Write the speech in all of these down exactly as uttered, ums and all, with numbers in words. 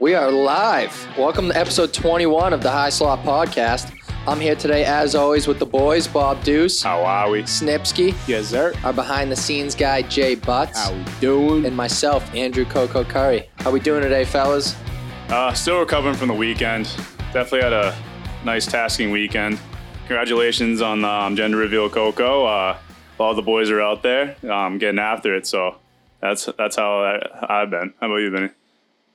We are live. Welcome to episode twenty-one of the High Slot Podcast. I'm here today, as always, with the boys, Bob Deuce. How are we? Snipsky. Yes, sir. Our behind-the-scenes guy, Jay Butts. How we doing? And myself, Andrew Coco Curry. How we doing today, fellas? Uh, still recovering from the weekend. Definitely had a nice tasking weekend. Congratulations on the um, gender reveal, Coco. Uh, all the boys are out there um, getting after it, so that's that's how I, I've been. How about you, Benny?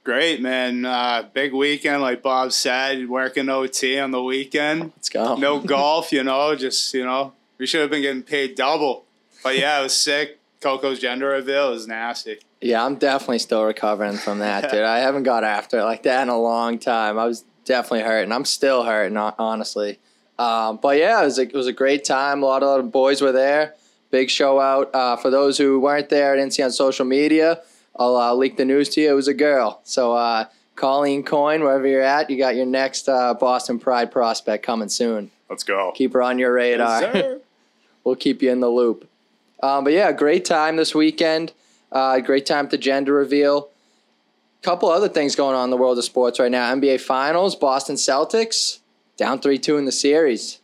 Great, man. Uh, big weekend, like Bob said, working O T on the weekend. Let's go. No golf, you know, just, you know, we should have been getting paid double. But yeah, it was sick. Coco's gender reveal is nasty. Yeah, I'm definitely still recovering from that, dude. I haven't got after it like that in a long time. I was definitely hurting. I'm still hurting, honestly. Um, but yeah, it was, a, it was a great time. A lot of boys were there. Big show out. Uh, for those who weren't there, I didn't see on social media. I'll uh, leak the news to you. It was a girl. So uh, Colleen Coyne, wherever you're at, you got your next uh, Boston Pride prospect coming soon. Let's go. Keep her on your radar. Yes, sir. We'll keep you in the loop. Um, but yeah, great time this weekend. Uh, great time to gender reveal. Couple other things going on in the world of sports right now. N B A Finals, Boston Celtics, down three two in the series.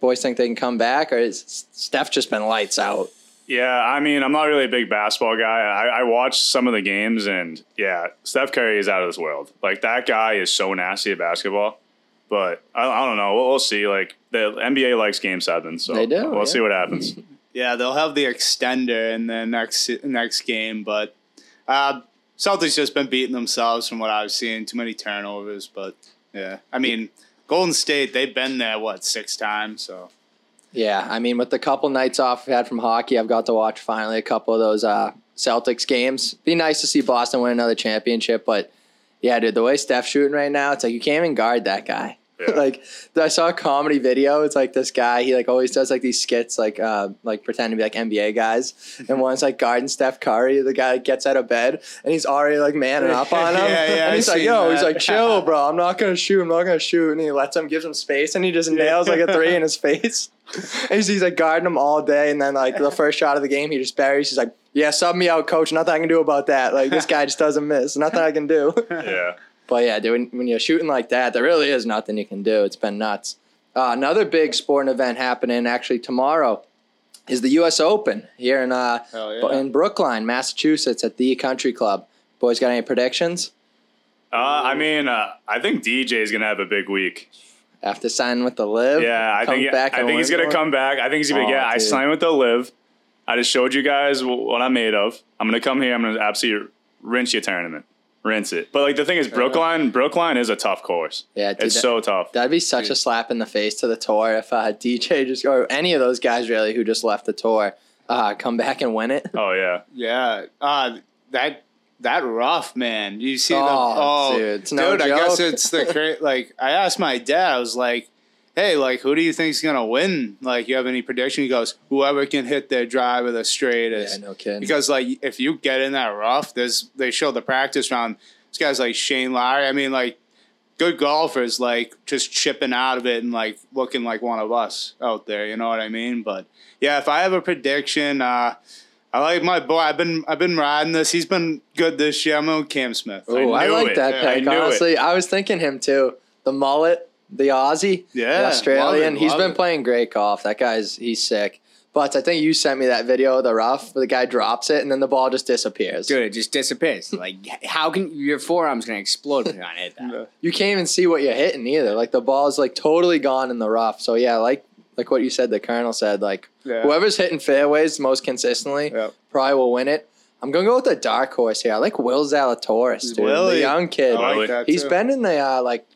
Boys think they can come back, or is Steph just been lights out? Yeah, I mean, I'm not really a big basketball guy. I, I watched some of the games, and yeah, Steph Curry is out of this world. Like, that guy is so nasty at basketball. But I, I don't know. We'll, we'll see. Like, the N B A likes Game Seven, so they do, we'll yeah. see what happens. Yeah, they'll have the extender in the next next game, but uh, Celtics just been beating themselves from what I've seen. Too many turnovers, but yeah, I mean, Golden State, they've been there what six times, so. Yeah, I mean, with the couple nights off I've had from hockey, I've got to watch finally a couple of those uh, Celtics games. Be nice to see Boston win another championship, but yeah, dude, the way Steph's shooting right now, it's like you can't even guard that guy. Yeah. Like, I saw a comedy video. It's like this guy, he like always does like these skits, like uh, like pretending to be like N B A guys, and one's like guarding Steph Curry. The guy gets out of bed and he's already like manning up on him. yeah, yeah, and he's I've like, yo, that. he's like, chill, bro. I'm not gonna shoot. I'm not gonna shoot. And he lets him, gives him space, and he just nails like a three in his face. And he's, he's like guarding him all day, and then like the first shot of the game, he just buries. He's like, yeah, sub me out, coach. Nothing I can do about that. Like, this guy just doesn't miss. Nothing I can do. Yeah. But yeah, dude, when, when you're shooting like that, there really is nothing you can do. It's been nuts. Uh, another big sporting event happening actually tomorrow is the U S Open here in uh, yeah. in Brookline, Massachusetts, at the Country Club. Boys, got any predictions? Uh, I mean, uh, I think D J is gonna have a big week. After signing with the Liv, yeah, I think back I think he's gonna more. come back. I think he's gonna oh, yeah. Dude. I signed with the Liv. I just showed you guys what I'm made of. I'm gonna come here. I'm gonna absolutely rinse your tournament. Rinse it. But like the thing is, Brookline, Brookline is a tough course. Yeah, dude, it's that, so tough. That'd be such dude. a slap in the face to the tour if uh, D J just or any of those guys really who just left the tour uh, come back and win it. Oh yeah, yeah. Uh, that that rough, man. You see oh, the oh, dude, it's no dude joke. I guess it's the cra- like. I asked my dad. I was like, hey, like, who do you think's gonna win? Like, you have any prediction? He goes, whoever can hit their driver the straightest. Yeah, no kidding. Because like, if you get in that rough, there's they show the practice round. This guy's like Shane Lowry. I mean, like, good golfers, like, just chipping out of it and like looking like one of us out there. You know what I mean? But yeah, if I have a prediction, uh, I like my boy. I've been I've been riding this. He's been good this year. I'm on Cam Smith. Oh, I, I like it. that yeah, pick. I honestly, it. I was thinking him too. The mullet. The Aussie, yeah, the Australian. Love it, love he's been it. playing great golf. That guy's he's sick. But I think you sent me that video of the rough where the guy drops it and then the ball just disappears. Dude, it just disappears. Like, how can your forearm's gonna explode when you're not hit that? You can't even see what you're hitting either. Like, the ball is like totally gone in the rough. So yeah, like like what you said, the Colonel said, like yeah. whoever's hitting fairways most consistently yep. probably will win it. I'm going to go with the dark horse here. I like Will Zalatoris, dude. Willie. The young kid. I like that he's too. been in the uh, like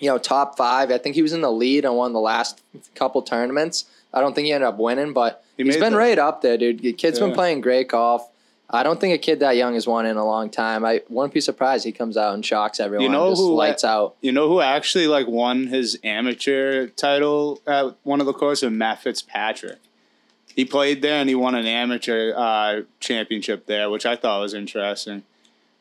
You know, top five. I think he was in the lead on one of the last couple tournaments. I don't think he ended up winning, but he he's been the, right up there, dude. The kid's yeah. been playing great golf. I don't think a kid that young has won in a long time. I wouldn't be surprised he comes out and shocks everyone. You know just who lights out. You know who actually like won his amateur title at one of the courses? Matt Fitzpatrick. He played there and he won an amateur uh, championship there, which I thought was interesting.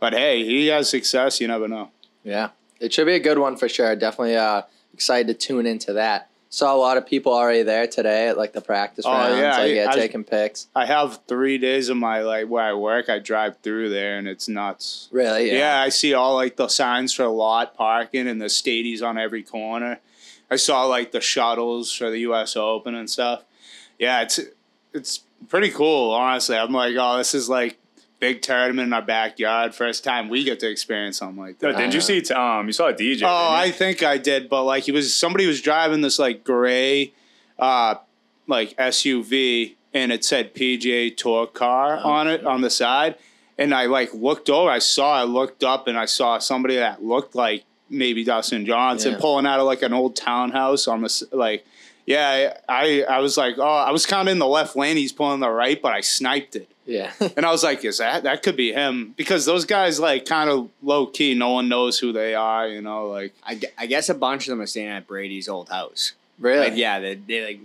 But hey, he has success. You never know. Yeah. It should be a good one for sure. Definitely uh, excited to tune into that. Saw a lot of people already there today at like the practice oh, rounds, yeah, like I, yeah, I, taking pics. I have three days of my like where I work. I drive through there and it's nuts. Really? Yeah. Yeah, I see all like the signs for lot parking and the stadies on every corner. I saw like the shuttles for the U S Open and stuff. Yeah, it's it's pretty cool. Honestly, I'm like, oh, this is like big tournament in our backyard. First time we get to experience something like that. No, didn't you see Tom? You saw a D J. Oh, I think I did, but like he was somebody was driving this like gray, uh, like S U V, and it said P G A Tour car oh, on it on the side. And I like looked over. I saw. I looked up, and I saw somebody that looked like maybe Dustin Johnson yeah. pulling out of like an old townhouse on the like. Yeah, I I was like, oh, I was kind of in the left lane. He's pulling the right, but I sniped it. Yeah. And I was like, is that, that could be him. Because those guys, like, kind of low-key, no one knows who they are, you know, like. I, I guess a bunch of them are staying at Brady's old house. Really? Like, yeah, they, they like,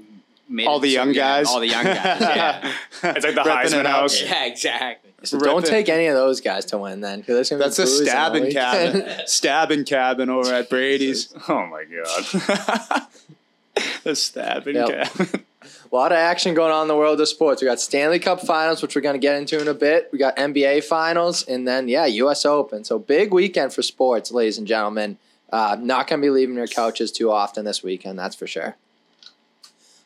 made all the young guys? All the young guys, yeah. It's like the Heisman house. Yeah, exactly. So don't take any of those guys to win, then. That's a stabbing cabin. Stabbing cabin over at Brady's. Oh, my God. The stabbing yep. cabin. A lot of action going on in the world of sports. We got Stanley Cup Finals, which we're going to get into in a bit. We got N B A Finals, and then, yeah, U S Open. So big weekend for sports, ladies and gentlemen. Uh, not going to be leaving your couches too often this weekend, that's for sure.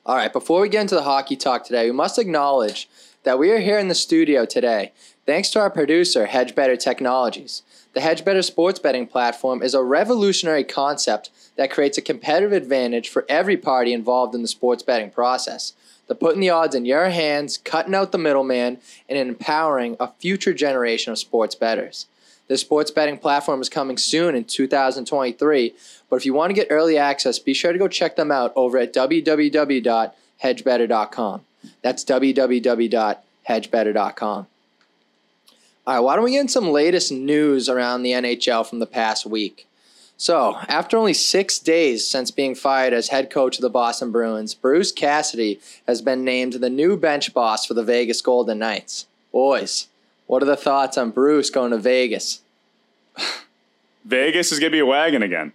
All right, before we get into the hockey talk today, we must acknowledge that we are here in the studio today thanks to our producer, Hedgebetter Technologies. The Hedgebetter Sports Betting Platform is a revolutionary concept that creates a competitive advantage for every party involved in the sports betting process. They're putting the odds in your hands, cutting out the middleman, and empowering a future generation of sports bettors. This sports betting platform is coming soon in two thousand twenty-three, but if you want to get early access, be sure to go check them out over at w w w dot hedgebetter dot com. That's w w w dot hedgebetter dot com. All right, why don't we get in some latest news around the N H L from the past week? So, after only six days since being fired as head coach of the Boston Bruins, Bruce Cassidy has been named the new bench boss for the Vegas Golden Knights. Boys, what are the thoughts on Bruce going to Vegas? Vegas is going to be a wagon again.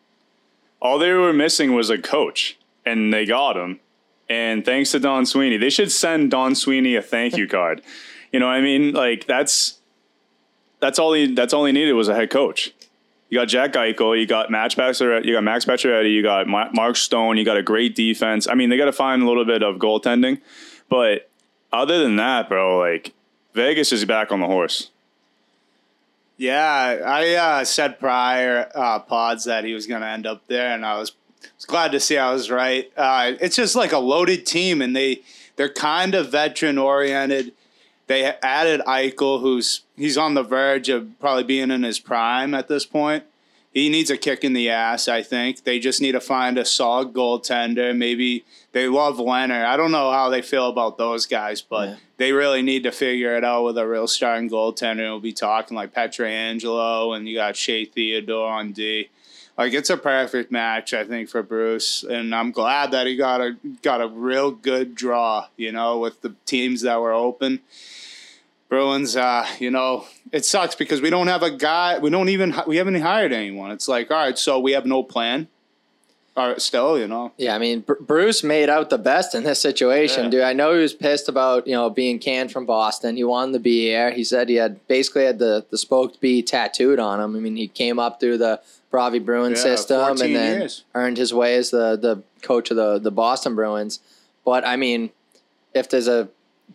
All they were missing was a coach, and they got him. And thanks to Don Sweeney. They should send Don Sweeney a thank you card. You know what I mean? Like, that's... That's all he. That's all he needed was a head coach. You got Jack Eichel. You got Max Pacioretty. You got Max Pacioretty. You got Ma- Mark Stone. You got a great defense. I mean, they got to find a little bit of goaltending, but other than that, bro, like Vegas is back on the horse. Yeah, I uh, said prior uh, pods that he was going to end up there, and I was, was glad to see I was right. Uh, it's just like a loaded team, and they they're kind of veteran oriented. They added Eichel, who's he's on the verge of probably being in his prime at this point. He needs a kick in the ass, I think. They just need to find a solid goaltender. Maybe they love Leonard. I don't know how they feel about those guys, but yeah. they really need to figure it out with a real starting goaltender. We'll be talking like Pietrangelo, and you got Shea Theodore on D. Like, it's a perfect match, I think, for Bruce, and I'm glad that he got a got a real good draw, you know, with the teams that were open. Bruins, uh, you know, it sucks because we don't have a guy. We don't even we haven't hired anyone. It's like, all right, so we have no plan. All right, still, you know. Yeah, I mean, Br- Bruce made out the best in this situation, yeah. dude. I know he was pissed about, you know, being canned from Boston. He wanted to be here. He said he had basically had the the spoked bee tattooed on him. I mean, he came up through the Provi Bruin yeah, system and then years. earned his way as the, the coach of the, the Boston Bruins. But, I mean, if there's a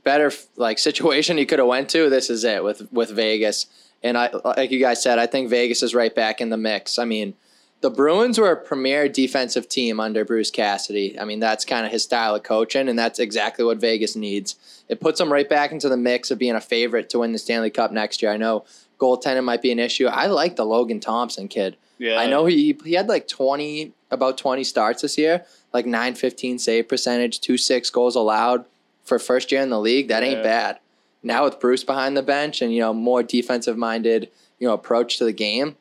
better, like, situation he could have went to, this is it with, with Vegas. And, I like you guys said, I think Vegas is right back in the mix. I mean, the Bruins were a premier defensive team under Bruce Cassidy. I mean, that's kind of his style of coaching, and that's exactly what Vegas needs. It puts them right back into the mix of being a favorite to win the Stanley Cup next year. I know goaltending might be an issue. I like the Logan Thompson kid. Yeah. I know he he had like twenty, about twenty starts this year, like nine fifteen save percentage, two six goals allowed for first year in the league. That ain't yeah. bad. Now with Bruce behind the bench and, you know, more defensive-minded, you know, approach to the game,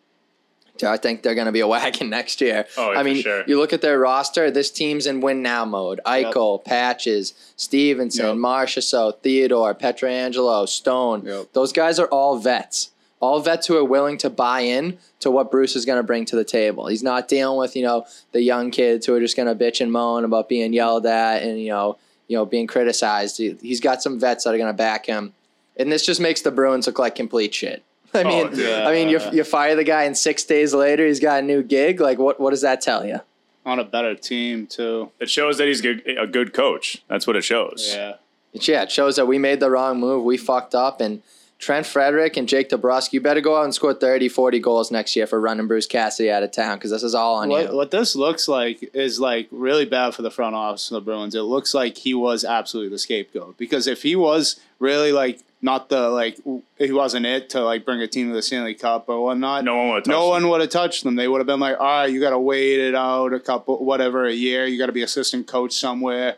I think they're going to be a wagon next year. Oh, yeah, I mean, for sure. You look at their roster, this team's in win-now mode. Eichel, yep. Patches, Stevenson, yep. Marchessault, Theodore, Pietrangelo, Stone. Yep. Those guys are all vets. all vets who are willing to buy in to what Bruce is going to bring to the table. He's not dealing with, you know, the young kids who are just going to bitch and moan about being yelled at and, you know, you know, being criticized. He's got some vets that are going to back him. And this just makes the Bruins look like complete shit. I mean, oh, yeah. I mean, you you fire the guy and six days later he's got a new gig. Like, what, what does that tell you? On a better team, too. It shows that he's good, a good coach. That's what it shows. Yeah. It, yeah, it shows that we made the wrong move. We fucked up. And Trent Frederick and Jake DeBrusk, you better go out and score thirty, forty goals next year for running Bruce Cassidy out of town, because this is all on what, you. What this looks like is, like, really bad for the front office of the Bruins. It looks like he was absolutely the scapegoat, because if he was really, like, not the, like, he wasn't it to, like, bring a team to the Stanley Cup or whatnot. No one would have touched them. No one would have touched them. They would have been like, all right, you got to wait it out a couple, whatever, a year. You got to be assistant coach somewhere.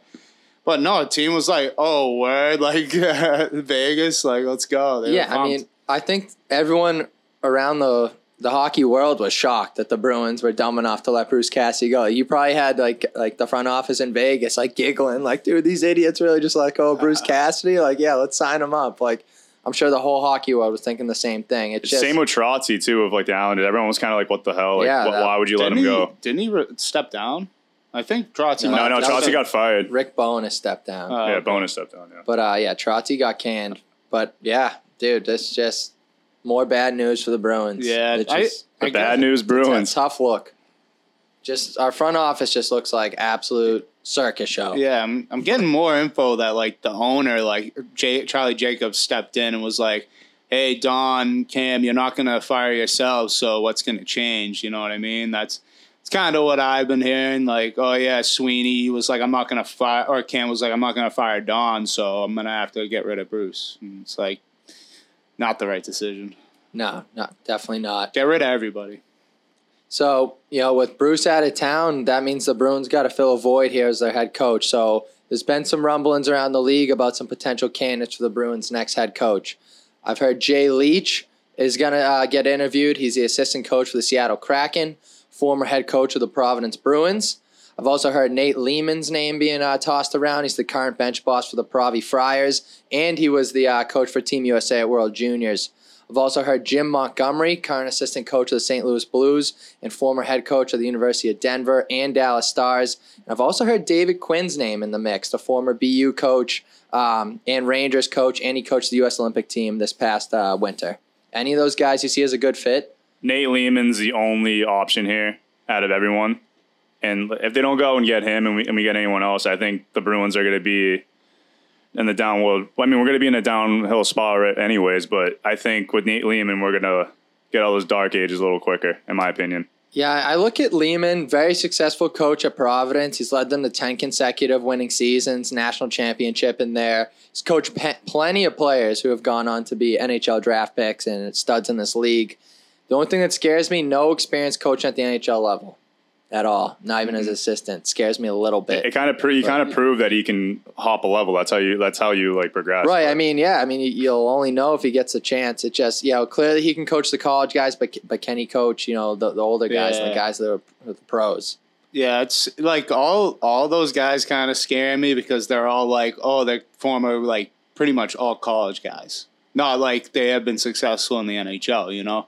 But no, the team was like, oh, word, like, Vegas, like, let's go. They yeah, I mean, I think everyone around the the hockey world was shocked that the Bruins were dumb enough to let Bruce Cassidy go. You probably had, like, like the front office in Vegas, like, giggling, like, dude, these idiots really just let go of Bruce Cassidy? Like, yeah, let's sign him up. Like, I'm sure the whole hockey world was thinking the same thing. It's just, same with Trotz, too, of, like, the Islanders. Everyone was kind of like, what the hell? Like, yeah, wh- that, why would you let him he, go? Didn't he re- step down? I think Trotz. No, no, Trotz got fired. Rick Bowness stepped down. Uh, yeah, Bowness stepped down, yeah. But, uh, yeah, Trotz got canned. But, yeah, dude, that's just more bad news for the Bruins. Yeah, I, just, I, the bad news Bruins. It's a tough look. Just our front office just looks like absolute circus show. Yeah, I'm, I'm getting more info that, like, the owner, like, Jay, Charlie Jacobs stepped in and was like, hey, Don, Cam, you're not going to fire yourselves, so what's going to change? You know what I mean? That's It's kind of what I've been hearing, like, oh, yeah, Sweeney was like, I'm not going to fire, or Cam was like, I'm not going to fire Don, so I'm going to have to get rid of Bruce. And it's like, not the right decision. No, not definitely not. Get rid of everybody. So, you know, with Bruce out of town, that means the Bruins got to fill a void here as their head coach. So there's been some rumblings around the league about some potential candidates for the Bruins' next head coach. I've heard Jay Leach is going to uh, get interviewed. He's the assistant coach for the Seattle Kraken, former head coach of the Providence Bruins. I've also heard Nate Lehman's name being uh, tossed around. He's the current bench boss for the Provi Friars, and he was the uh, coach for Team U S A at World Juniors. I've also heard Jim Montgomery, current assistant coach of the Saint Louis Blues and former head coach of the University of Denver and Dallas Stars. And I've also heard David Quinn's name in the mix, the former B U coach um, and Rangers coach, and he coached the U S Olympic team this past uh, winter. Any of those guys you see as a good fit? Nate Lehman's the only option here out of everyone. And if they don't go and get him and we, and we get anyone else, I think the Bruins are going to be in the downward. I mean, we're going to be in a downhill spot anyways, but I think with Nate Lehman, we're going to get all those dark ages a little quicker, in my opinion. Yeah, I look at Lehman, very successful coach at Providence. He's led them to ten consecutive winning seasons, national championship in there. He's coached pe- plenty of players who have gone on to be N H L draft picks and studs in this league. The only thing that scares me, no experience coaching at the N H L level at all, not even mm-hmm. as assistant. Scares me a little bit. It, it kind of pr- you kind of prove that he can hop a level. That's how you that's how you like progress. Right. But I mean, yeah. I mean, you'll only know if he gets a chance. It just, you know, clearly he can coach the college guys, but but can he coach, you know, the, the older guys yeah. and the guys that are the pros? Yeah, it's like all all those guys kind of scare me because they're all like, oh, they're former like pretty much all college guys. Not like they have been successful in the N H L, you know.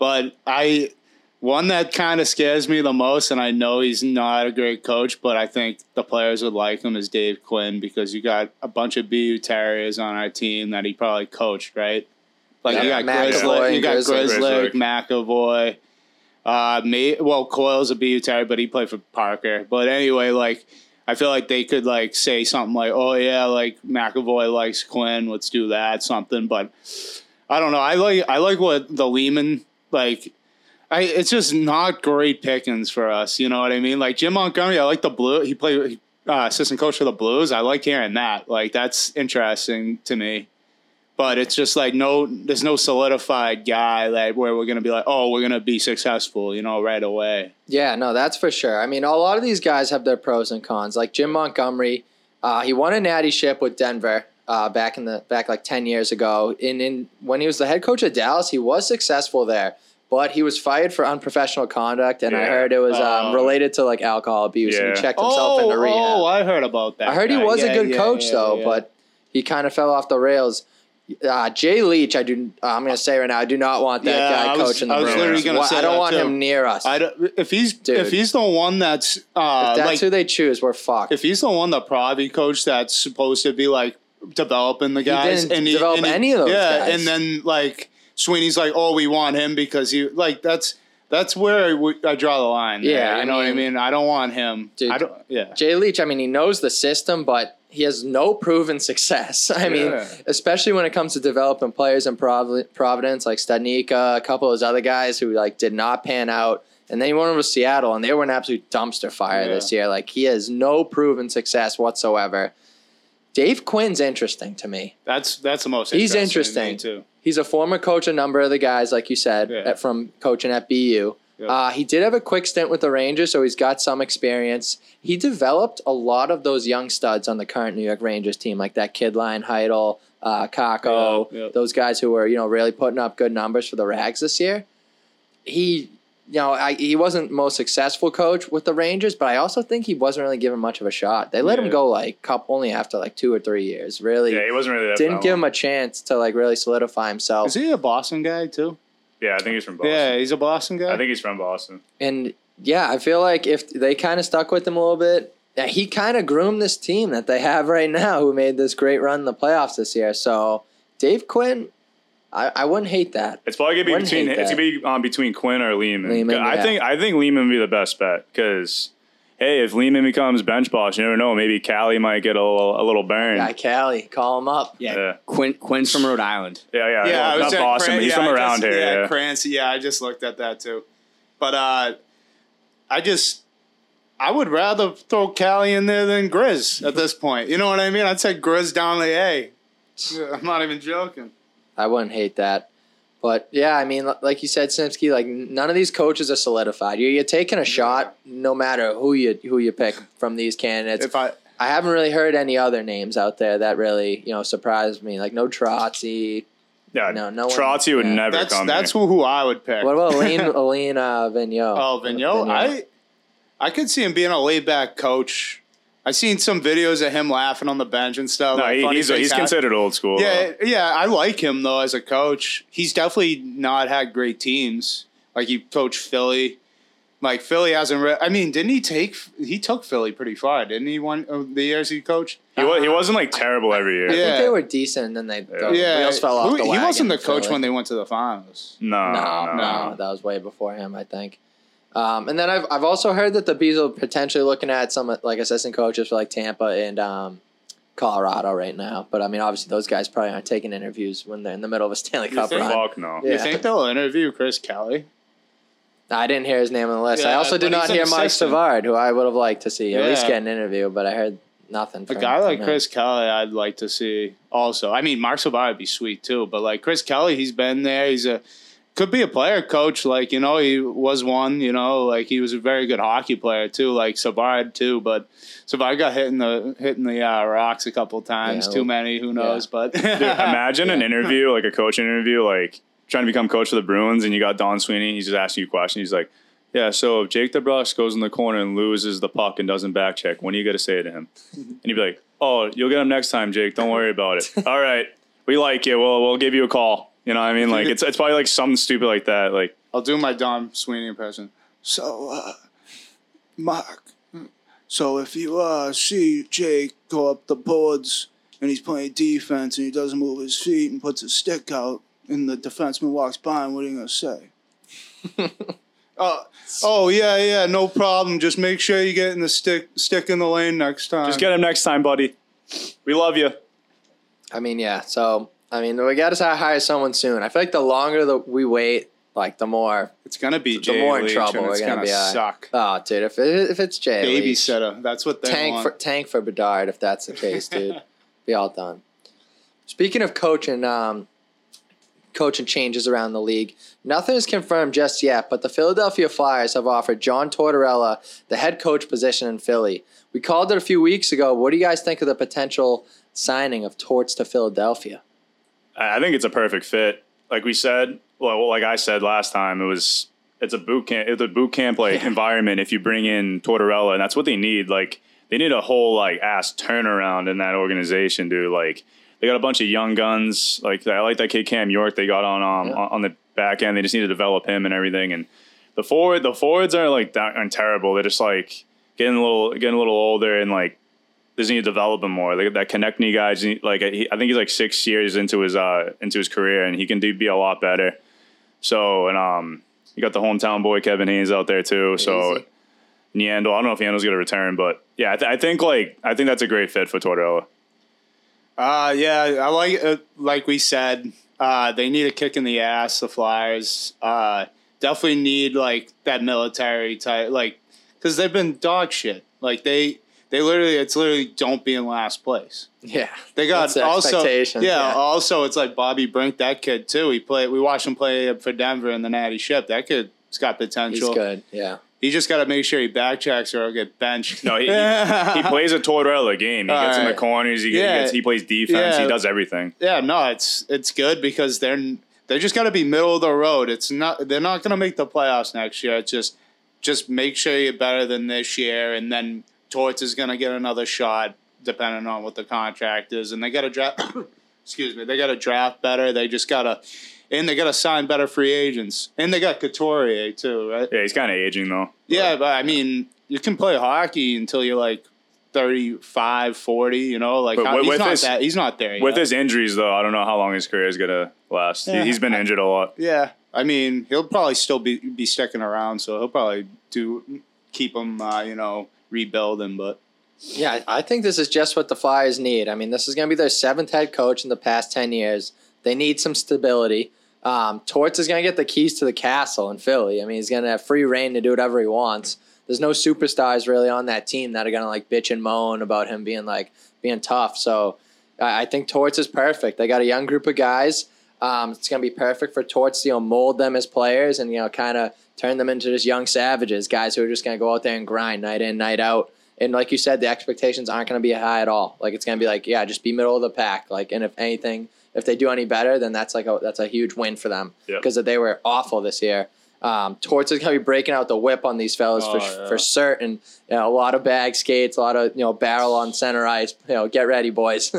But I one that kind of scares me the most, and I know he's not a great coach, but I think the players would like him, is Dave Quinn, because you got a bunch of B U Terriers on our team that he probably coached, right? Like yeah, you got Grizzly, you got Grizzly, McAvoy. Uh, me, well, Coyle's a B U Terrier, but he played for Parker. But anyway, like I feel like they could like say something like, "Oh yeah, like McAvoy likes Quinn, let's do that," something. But I don't know. I like I like what the Lehman. Like, I it's just not great pickings for us. You know what I mean? Like Jim Montgomery, I like the Blue. He played uh, assistant coach for the Blues. I like hearing that. Like that's interesting to me. But it's just like no, there's no solidified guy like where we're gonna be like, oh, we're gonna be successful, you know, right away. Yeah, no, that's for sure. I mean, a lot of these guys have their pros and cons. Like Jim Montgomery, uh, he won a natty ship with Denver. Uh, back in the back like ten years ago. In in when he was the head coach of Dallas, he was successful there, but he was fired for unprofessional conduct, and yeah. I heard it was um, um, related to like alcohol abuse, yeah. and he checked himself oh, into rehab. Oh, I heard about that. I heard guy. he was yeah, a good yeah, coach yeah, though, yeah. but he kind of fell off the rails. Uh, Jay Leach, I do. Uh, I'm going to say right now, I do not want that yeah, guy was, coaching the I was Bruins. Literally say I don't want too. him near us. I don't, if he's Dude, if he's the one that's uh, if that's like, who they choose, we're fucked. If he's the one, the Provi coach that's supposed to be like developing the guys, he didn't and he, develop and he, any of those. Yeah, guys. And then like Sweeney's like, oh, we want him because he like that's that's where I, w- I draw the line. Yeah, there, you I know mean, what I mean. I don't want him. Dude, I don't. Yeah, Jay Leach. I mean, he knows the system, but. He has no proven success. I mean, yeah. especially when it comes to developing players in Providence, like Stanika, a couple of those other guys who like did not pan out. And then he went over to Seattle, and they were an absolute dumpster fire yeah. this year. Like, he has no proven success whatsoever. Dave Quinn's interesting to me. That's that's the most interesting. He's interesting. Too. He's a former coach, a number of the guys, like you said, yeah. at, from coaching at B U. Yep. Uh, he did have a quick stint with the Rangers, so he's got some experience. He developed a lot of those young studs on the current New York Rangers team, like that kid Line, Heidel, uh, Kako, yeah, yep. those guys who were, you know, really putting up good numbers for the Rags this year. He, you know, I, he wasn't the most successful coach with the Rangers, but I also think he wasn't really given much of a shot. They let yeah. him go like cup only after like two or three years. Really, yeah, he wasn't really that didn't give him a chance to like really solidify himself. Is he a Boston guy too? Yeah, I think he's from Boston. Yeah, he's a Boston guy? I think he's from Boston. And, yeah, I feel like if they kind of stuck with him a little bit, he kind of groomed this team that they have right now who made this great run in the playoffs this year. So, Dave Quinn, I, I wouldn't hate that. It's probably going to be between it's gonna be um, between Quinn or Lehman. Lehman I, yeah. think, I think Lehman would be the best bet because, hey, if Lehman becomes bench boss, you never know. Maybe Callie might get a little, a little burn. Yeah, Callie. Call him up. Yeah. yeah. Quinn, Quinn's from Rhode Island. Yeah, yeah. yeah well, I was not Boston, Cran- but he's yeah, from I around just, here. Yeah, yeah. Crancy. Yeah, I just looked at that too. But uh, I just – I would rather throw Callie in there than Grizz at this point. You know what I mean? I'd say Grizz down the A. I'm not even joking. I wouldn't hate that. But, yeah, I mean, like you said, Snipsky, like none of these coaches are solidified. You're, you're taking a shot no matter who you who you pick from these candidates. If I, I haven't really heard any other names out there that really, you know, surprised me. Like no Trotzy. Yeah, no, no Trotzy would yeah. never that's, come That's who, who I would pick. What about Aline, Aline uh, Vigneault? Oh, Vigneault? Vigneault? I I could see him being a laid-back coach. I've seen some videos of him laughing on the bench and stuff. No, like he, funny he's, he's considered old school. Yeah, though. yeah. I like him, though, as a coach. He's definitely not had great teams. Like, he coached Philly. Like, Philly hasn't re- – I mean, didn't he take – he took Philly pretty far, didn't he, one of the years he coached? He, was, he wasn't, like, terrible every year. I yeah. think they were decent, and then they yeah. the yeah. wheels fell off Who, the wagon. He wasn't the coach Philly. when they went to the finals. No, no, no. No, that was way before him, I think. Um, and then I've I've also heard that the Bees are potentially looking at some like assistant coaches for like Tampa and um, Colorado right now. But I mean, obviously those guys probably aren't taking interviews when they're in the middle of a Stanley you Cup think, run. Fuck no. Yeah. You think they'll interview Chris Kelly? I didn't hear his name on the list. Yeah, I also did not hear Mike Savard, who I would have liked to see yeah. at least get an interview, but I heard nothing. From a guy like him. Chris Kelly, I'd like to see also. I mean, Mark Savard would be sweet too, but like Chris Kelly, he's been there. He's a Could be a player coach, like, you know, he was one, you know, like he was a very good hockey player too, like Savard too, but Savard got hit in the hitting the uh, rocks a couple times, yeah, too many, who knows? Yeah. But dude, imagine yeah. an interview, like a coaching interview, like trying to become coach of the Bruins, and you got Don Sweeney, he's just asking you questions, he's like, yeah, so if Jake DeBrusk goes in the corner and loses the puck and doesn't back check, when are you gonna say it to him? And you'd be like, oh, you'll get him next time, Jake. Don't worry about it. All right, we like you. We'll we'll give you a call. You know what I mean? Like, it's it's probably, like, something stupid like that. Like, I'll do my Don Sweeney impression. So, uh, Mark, so if you uh, see Jake go up the boards and he's playing defense and he doesn't move his feet and puts his stick out and the defenseman walks by him, what are you going to say? uh, oh, yeah, yeah, no problem. Just make sure you get in the stick, stick in the lane next time. Just get him next time, buddy. We love you. I mean, yeah, so... I mean, we got to hire someone soon. I feel like the longer that we wait, like the more it's gonna be the Jay more in Leach trouble we're gonna, gonna be. Suck. Oh, dude, if it, if it's Jay babysitter, Leach, that's what they tank want. For, tank for Bedard if that's the case, dude. Be all done. Speaking of coaching, um, coaching changes around the league. Nothing is confirmed just yet, but the Philadelphia Flyers have offered John Tortorella the head coach position in Philly. We called it a few weeks ago. What do you guys think of the potential signing of Torts to Philadelphia? I think it's a perfect fit. Like we said, well, like I said last time, it was it's a boot camp, it's a boot camp like yeah. environment. If you bring in Tortorella, and that's what they need. Like they need a whole like ass turnaround in that organization, dude. Like they got a bunch of young guns. Like, I like that kid Cam York they got on um, yeah. on, on the back end. They just need to develop him and everything. And the forward, the forwards are like that aren't terrible. They're just like getting a little getting a little older and like they just need to develop him more. Like that Konechny guy, like he, I think he's like six years into his uh into his career, and he can do be a lot better. So and um you got the hometown boy Kevin Hayes out there too. Easy. So Neandle, I don't know if Neandle's going to return, but yeah, I, th- I think like I think that's a great fit for Tortorella. Uh yeah, I like uh, like we said, uh, they need a kick in the ass. The Flyers uh, definitely need like that military type, like because they've been dog shit. Like they they literally, it's literally don't be in last place. Yeah, they got also yeah, yeah. Also, it's like Bobby Brink, that kid too. He played. We watched him play for Denver in the Natty Ship. That kid's got potential. He's good. Yeah. He just got to make sure he backtracks or he'll get benched. No, he he, he plays a Tortorella game. He All gets right. in the corners. He, yeah. he gets. He plays defense. Yeah. He does everything. Yeah, no, it's it's good because they're they just got to be middle of the road. It's not they're not going to make the playoffs next year. It's just just make sure you're better than this year, and then Torts is going to get another shot depending on what the contract is. And they got to draft. excuse me, they got to draft better. They just got to. And they got to sign better free agents. And they got Couturier, too, right? Yeah, he's kind of aging, though. Yeah, but, I mean, you can play hockey until you're, like, thirty-five, forty, you know? Like, how, with, he's, with not his, that, he's not there yet. With his injuries, though, I don't know how long his career is going to last. Yeah, he, he's been I, injured a lot. Yeah. I mean, he'll probably still be, be sticking around, so he'll probably do keep him, uh, you know, rebuilding, but. Yeah, I think this is just what the Flyers need. I mean, this is going to be their seventh head coach in the past ten years. They need some stability. Um, Torts is going to get the keys to the castle in Philly. I mean, he's going to have free reign to do whatever he wants. There's no superstars really on that team that are going to like bitch and moan about him being like being tough. So I, I think Torts is perfect. They got a young group of guys. Um, it's going to be perfect for Torts to you know, mold them as players and you know kind of turn them into just young savages, guys who are just going to go out there and grind night in, night out. And like you said, the expectations aren't going to be high at all. Like it's going to be like, yeah, just be middle of the pack. Like, and if anything. If they do any better, then that's like a, that's a huge win for them because yep. they were awful this year. Um, Torts is going to be breaking out the whip on these fellas oh, for yeah. for certain. You know, a lot of bag skates, a lot of you know barrel on center ice. You know, get ready, boys.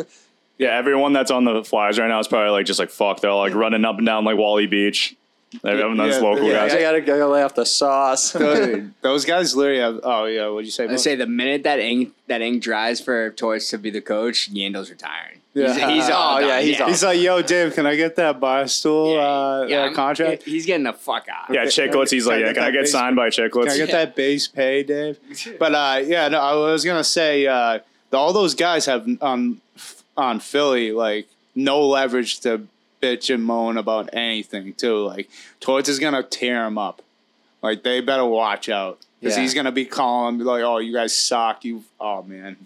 yeah, everyone that's on the Flyers right now is probably like just like fuck. They're like running up and down like Wally Beach. Everyone that's yeah, local yeah, guys. They got to go lay off the sauce. Those, those guys literally have. Oh yeah, what'd you say? I say the minute that ink that ink dries for Torts to be the coach, Yandle's retiring. Yeah. He's, he's, uh, all yeah, he's, yeah. he's like, yo, Dave, can I get that bar stool yeah, uh, yeah, that contract? He's getting the fuck out. Yeah, Chicklets. He's like, can, yeah, can I get signed pay? by Chicklets? Can I get yeah. that base pay, Dave? But uh, yeah, no, I was gonna say uh, the, all those guys have on on Philly like no leverage to bitch and moan about anything too. Like Torts is gonna tear him up. Like they better watch out because yeah. he's gonna be calling like, oh, you guys suck. You, oh man,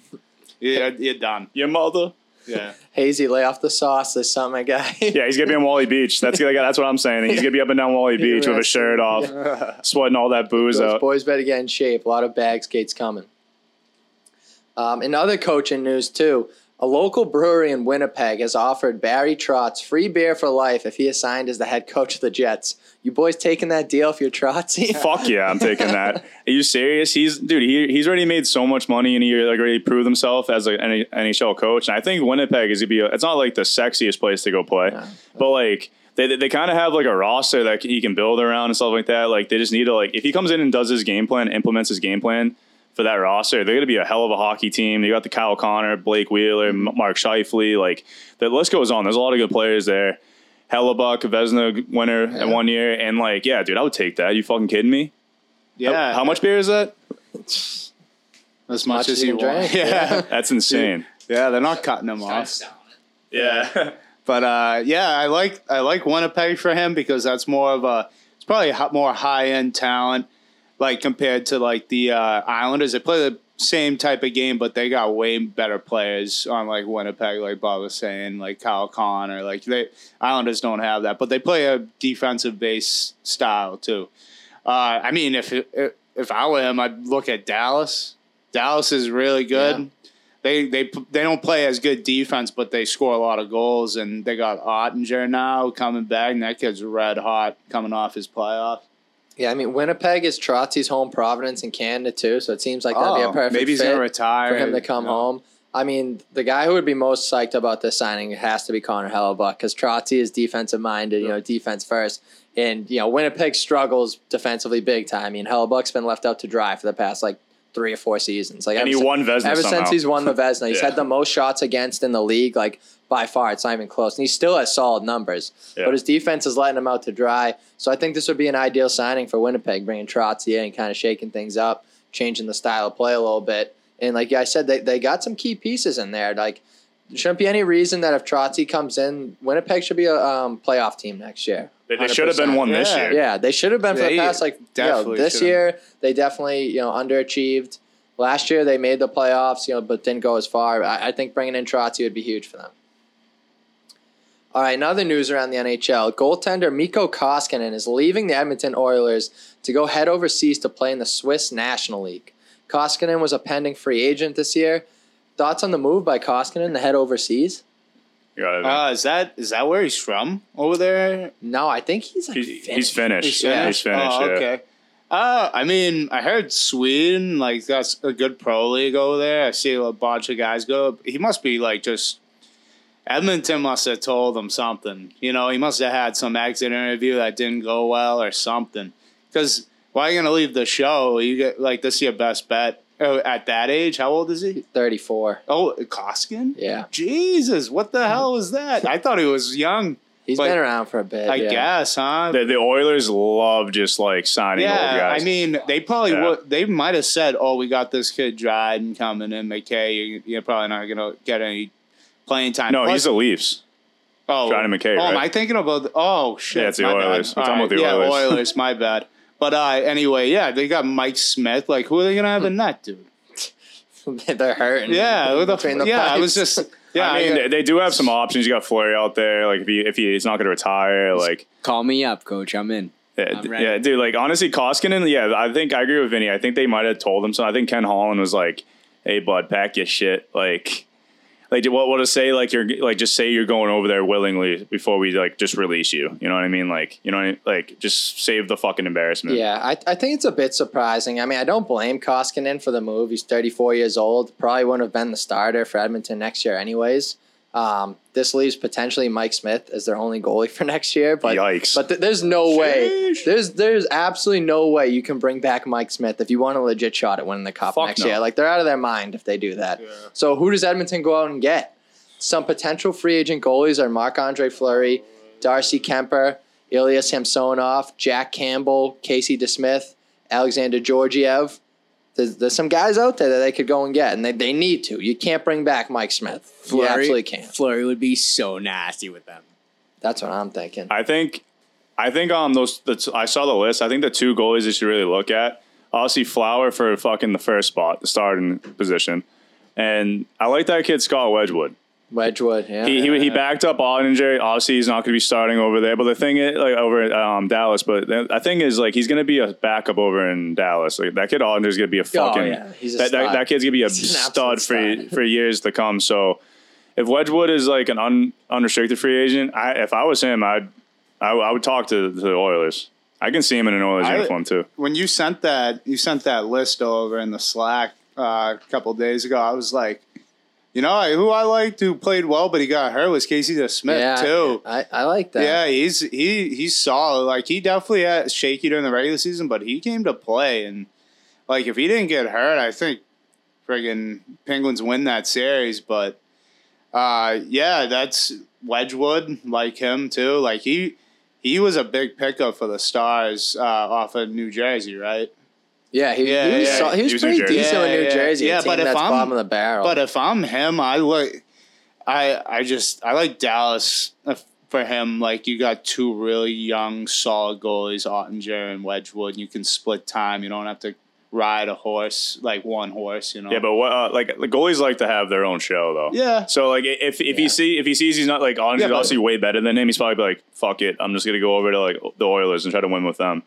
yeah, you're, you're done. Your mother. Yeah, Hazy, lay off the sauce. There's something, my guy. yeah, he's gonna be on Wally Beach. That's that's what I'm saying. He's gonna be up and down Wally Beach with a shirt off, yeah. sweating all that booze Those out. Boys better get in shape. A lot of bag skates coming. Um, in other coaching news too, a local brewery in Winnipeg has offered Barry Trotz free beer for life if he is signed as the head coach of the Jets. You boys taking that deal if you're Trotzy? Fuck yeah, I'm taking that. Are you serious? He's dude. He, he's already made so much money, and he like already proved himself as an N H L coach. And I think Winnipeg is gonna be. A, it's not like the sexiest place to go play, yeah. but like they they kind of have like a roster that he can build around and stuff like that. Like they just need to like if he comes in and does his game plan, implements his game plan. For that roster, they're going to be a hell of a hockey team. You got the Kyle Connor, Blake Wheeler, Mark Scheifele. Like the list goes on. There's a lot of good players there. Hellebuck, Vezina winner yeah. in one year, and like, yeah, dude, I would take that. Are you fucking kidding me? Yeah. How, how yeah. much beer is that? As much, much as you want. Yeah. yeah, that's insane. Dude. Yeah, they're not cutting them off. Yeah, but uh, yeah, I like I like Winnipeg for him because that's more of a it's probably more high end talent. Like, compared to, like, the uh, Islanders, they play the same type of game, but they got way better players on, like, Winnipeg, like Bob was saying, like Kyle Connor. Like, they Islanders don't have that, but they play a defensive-based style, too. Uh, I mean, if if I were him, I'd look at Dallas. Dallas is really good. Yeah. They, they, they don't play as good defense, but they score a lot of goals, and they got Ottinger now coming back, and that kid's red hot coming off his playoffs. Yeah, I mean, Winnipeg is Trotzy's home, Providence, in Canada, too, so it seems like that'd oh, be a perfect maybe he's fit gonna retire, for him to come no. home. I mean, the guy who would be most psyched about this signing has to be Connor Hellebuck, because Trotz is defensive-minded, you know, defense first. And, you know, Winnipeg struggles defensively big time. I mean, Hellebuck's been left out to dry for the past, like, three or four seasons. Like, and he since, won Vezina Ever somehow. since he's won the Vezina, he's yeah. had the most shots against in the league, like, by far. It's not even close. And he still has solid numbers. Yeah. But his defense is letting him out to dry. So I think this would be an ideal signing for Winnipeg, bringing Trotz in and kind of shaking things up, changing the style of play a little bit. And like I said, they, they got some key pieces in there. Like, there shouldn't be any reason that if Trotz comes in, Winnipeg should be a um, playoff team next year. They, they should have been one yeah. this year. Yeah, they should have been for they the past, like, you know, this should've. year, they definitely, you know, underachieved. Last year, they made the playoffs, you know, but didn't go as far. I, I think bringing in Trotz would be huge for them. All right, another news around the N H L. Goaltender Mikko Koskinen is leaving the Edmonton Oilers to go head overseas to play in the Swiss National League. Koskinen was a pending free agent this year. Thoughts on the move by Koskinen to head overseas? Uh, is that is that where he's from over there? No, I think he's like he's, Finnish. He's Finnish. He's Finnish. Yeah, he's Finnish. Oh, yeah. Okay. Uh, I mean, I heard Sweden, like, that's a good pro league over there. I see a bunch of guys go. He must be like just Edmonton must have told him something. You know, he must have had some exit interview that didn't go well or something. Because why are you going to leave the show? You get like this is your best bet. Oh, at that age, how old is he? thirty-four. Oh, Koskinen? Yeah. Jesus, what the hell was that? I thought he was young. He's been around for a bit. I yeah. guess, huh? The, the Oilers love just, like, signing yeah, old guys. I mean, they probably yeah. would. They might have said, oh, we got this kid Dryden coming in, McKay. You're, you're probably not going to get any playing time. No, Plus, he's the Leafs. Oh, Dryden McKay, oh, right? Am I thinking about the, oh, shit. Yeah, it's the Oilers. Bad. We're talking right. about the yeah, Oilers. Yeah, Oilers, my bad. But uh, anyway, yeah, they got Mike Smith. Like, who are they going to have in that, dude? They're hurting. Yeah, with the, the yeah. Pipes. It was just. Yeah, I mean, I got, they do have some options. You got Fleury out there. Like, if he if he, he's not going to retire, like, call me up, coach. I'm in. Yeah, I'm yeah, dude. Like, honestly, Koskinen. Yeah, I think I agree with Vinny. I think they might have told him so. I think Ken Holland was like, "Hey, bud, pack your shit." Like, like what? What to say? Like, you're like just say you're going over there willingly before we like just release you. You know what I mean? Like, you know what I mean? Like, just save the fucking embarrassment. Yeah, I I think it's a bit surprising. I mean, I don't blame Koskinen for the move. He's thirty-four years old. Probably wouldn't have been the starter for Edmonton next year, anyways. Um, this leaves potentially Mike Smith as their only goalie for next year. But yikes! But th- there's no Sheesh. way. There's there's absolutely no way you can bring back Mike Smith if you want a legit shot at winning the cup Fuck next no. year. Like, they're out of their mind if they do that. Yeah. So who does Edmonton go out and get? Some potential free agent goalies are Marc-Andre Fleury, Darcy Kemper, Ilya Samsonov, Jack Campbell, Casey DeSmith, Alexander Georgiev. There's, there's some guys out there that they could go and get, and they, they need to. You can't bring back Mike Smith. Fleury, you absolutely can't. Fleury would be so nasty with them. That's what I'm thinking. I think, I think um those. The, I saw the list. I think the two goalies you should really look at. Obviously, Flower for fucking the first spot, the starting position, and I like that kid Scott Wedgwood. Wedgwood, yeah. He he, he backed up Ottinger. Obviously, he's not going to be starting over there. But the thing is, like over um Dallas. But the thing is, like he's going to be a backup over in Dallas. Like that kid Ottinger is going to be a fucking. Oh, yeah. he's a that, that that kid's going to be a stud for for years to come. So, if Wedgwood is like an un, unrestricted free agent, I if I was him, I'd I, I would talk to, to the Oilers. I can see him in an Oilers I, uniform too. When you sent that you sent that list over in the Slack uh, a couple of days ago, I was like. You know, who I liked who played well, but he got hurt was Casey DeSmith, yeah, too. I, I like that. Yeah, he's he he's solid. Like, he definitely had shaky during the regular season, but he came to play. And, like, if he didn't get hurt, I think friggin' Penguins win that series. But, uh, yeah, that's Wedgwood, like him, too. Like, he he was a big pickup for the Stars uh, off of New Jersey, right? Yeah, he, yeah, he was, yeah, so, he was, he was pretty decent yeah, in New yeah, Jersey. Yeah, but if that's I'm bottom of the barrel. But if I'm him, I like, I I just I like Dallas for him. Like you got two really young, solid goalies, Ottinger and Wedgwood. And you can split time. You don't have to ride a horse like one horse. You know. Yeah, but what, uh, like the goalies like to have their own show though. Yeah. So like if if yeah. he see if he sees he's not like Ottinger's yeah, obviously way better than him, he's probably be like fuck it, I'm just gonna go over to like the Oilers and try to win with them.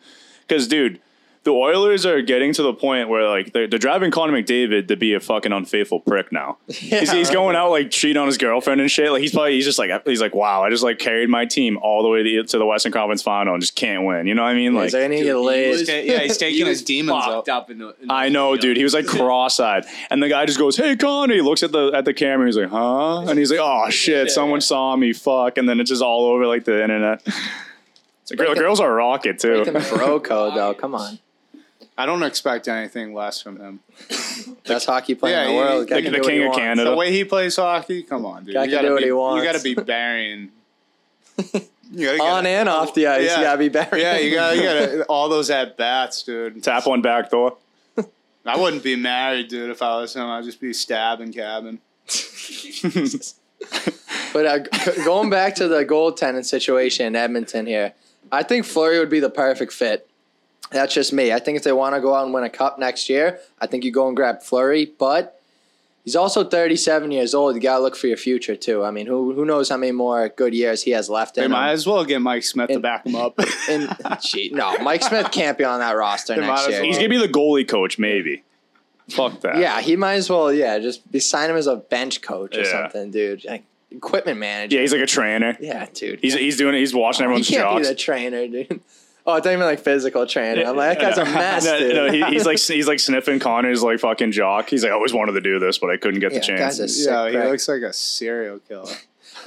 Because dude. the Oilers are getting to the point where, like, they're, they're driving Connor McDavid to be a fucking unfaithful prick now. Yeah. He's, he's going out, like, cheating on his girlfriend and shit. Like, he's probably, he's just like, he's like, wow, I just, like, carried my team all the way to, to the Western Conference Final and just can't win. You know what I mean? Yeah, like, dude, he was, yeah, he's taking he his demons out. Up in the, in the I know, field. Dude. He was, like, cross-eyed. And the guy just goes, hey, Connor. He looks at the at the camera. He's like, huh? And he's like, oh, shit, yeah, someone yeah. saw me, fuck. And then it's just all over, like, the internet. The girl, girls are rocket, too. Bro code, though. Come on. I don't expect anything less from him. Best hockey player yeah, in the world. He, the, the king of Canada. The way he plays hockey, come on, dude. Guy you got to do what be, he wants. You got to be burying. On and off the ice, yeah. you got to be burying. Yeah, you got to all those at-bats, dude. Tap one back door. I wouldn't be married, dude, if I was him. I'd just be stabbing cabin. But uh, going back to the goaltending situation in Edmonton here, I think Fleury would be the perfect fit. That's just me. I think if they want to go out and win a cup next year, I think you go and grab Fleury. But he's also thirty-seven years old. You got to look for your future, too. I mean, who who knows how many more good years he has left in him. They might as well get Mike Smith and, to back him up. And, gee, no, Mike Smith can't be on that roster they next year. Well. He's going to be the goalie coach, maybe. Fuck that. Yeah, he might as well, yeah, just sign him as a bench coach or yeah. something, dude. Like, equipment manager. Yeah, he's like a trainer. Yeah, dude. He's he's doing it. He's watching oh, everyone's jocks. He can't jocks. be the trainer, dude. Oh, I thought you meant like physical trainer. I'm like, that guy's a mess, dude. No, no, he, he's like he's like sniffing Connor's like fucking jock. He's like, I always wanted to do this, but I couldn't get yeah, the chance. Guy's a sick yeah, prick. He looks like a serial killer.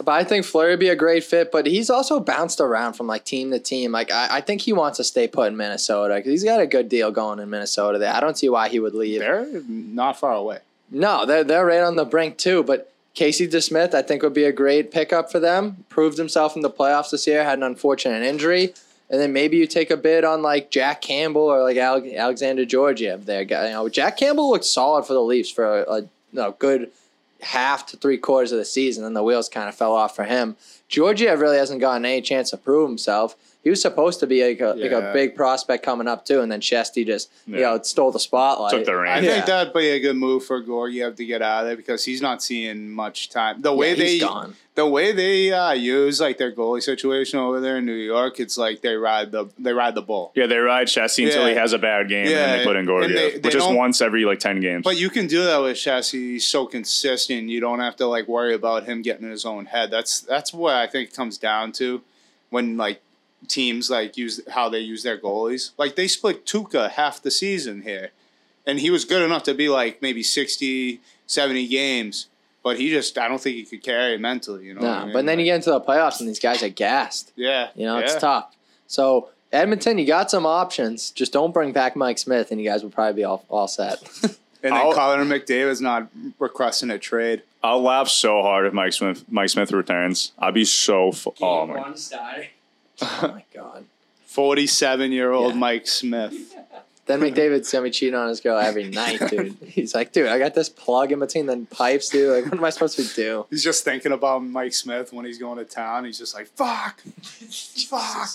But I think Fleury would be a great fit, but he's also bounced around from like team to team. Like I, I think he wants to stay put in Minnesota because he's got a good deal going in Minnesota there. I don't see why he would leave. They're not far away. No, they're they're right on the brink too, but Casey DeSmith, I think, would be a great pickup for them. Proved himself in the playoffs this year, had an unfortunate injury. And then maybe you take a bid on, like, Jack Campbell or, like, Ale- Alexander Georgiev there. You know, Jack Campbell looked solid for the Leafs for a, a, a good half to three quarters of the season, and the wheels kind of fell off for him. Georgiev really hasn't gotten any chance to prove himself. He was supposed to be like a, yeah. like a big prospect coming up, too, and then Chesty just, yeah. you know, stole the spotlight. Took the reins. I yeah. think that'd be a good move for Georgiev to get out of there because he's not seeing much time. The way yeah, they, he's gone. The way they uh, use, like, their goalie situation over there in New York, it's like they ride the they ride the bull. Yeah, they ride Chesty yeah. until he has a bad game, yeah. and then they put in Georgiev, they, they which is once every, like, ten games. But you can do that with Chesty. He's so consistent. You don't have to, like, worry about him getting in his own head. That's, that's what I think it comes down to when, like, teams like use how they use their goalies. Like they split Tuukka half the season here, and he was good enough to be like maybe sixty, seventy games, but he just I don't think he could carry it mentally, you know. No, what I mean? But then like, you get into the playoffs and these guys are gassed. Yeah, you know yeah. it's tough. So Edmonton, you got some options. Just don't bring back Mike Smith, and you guys will probably be all all set. And then Connor McDavid's not requesting a trade. I'll laugh so hard if Mike Smith Mike Smith returns. I'd be so. F- oh my. One star. Oh, my God. forty-seven-year-old yeah. Mike Smith. Then McDavid's going to be cheating on his girl every night, dude. He's like, dude, I got this plug in between the pipes, dude. Like, what am I supposed to do? He's just thinking about Mike Smith when he's going to town. He's just like, fuck. Fuck.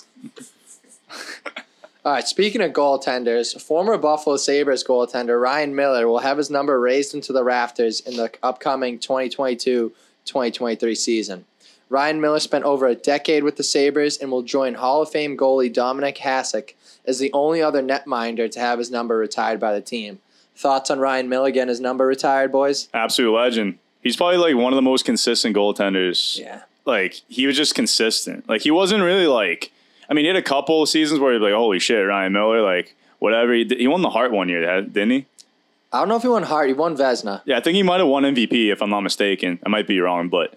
All right, speaking of goaltenders, former Buffalo Sabres goaltender Ryan Miller will have his number raised into the rafters in the upcoming twenty twenty-two twenty twenty-three season. Ryan Miller spent over a decade with the Sabres and will join Hall of Fame goalie Dominic Hasek as the only other netminder to have his number retired by the team. Thoughts on Ryan Miller getting his number retired, boys? Absolute legend. He's probably like one of the most consistent goaltenders. Yeah. Like, he was just consistent. Like, he wasn't really like, I mean, he had a couple of seasons where he was like, holy shit, Ryan Miller, like, whatever. He, did, he won the Hart one year, didn't he? I don't know if he won Hart. He won Vezina. Yeah, I think he might have won M V P if I'm not mistaken. I might be wrong, but...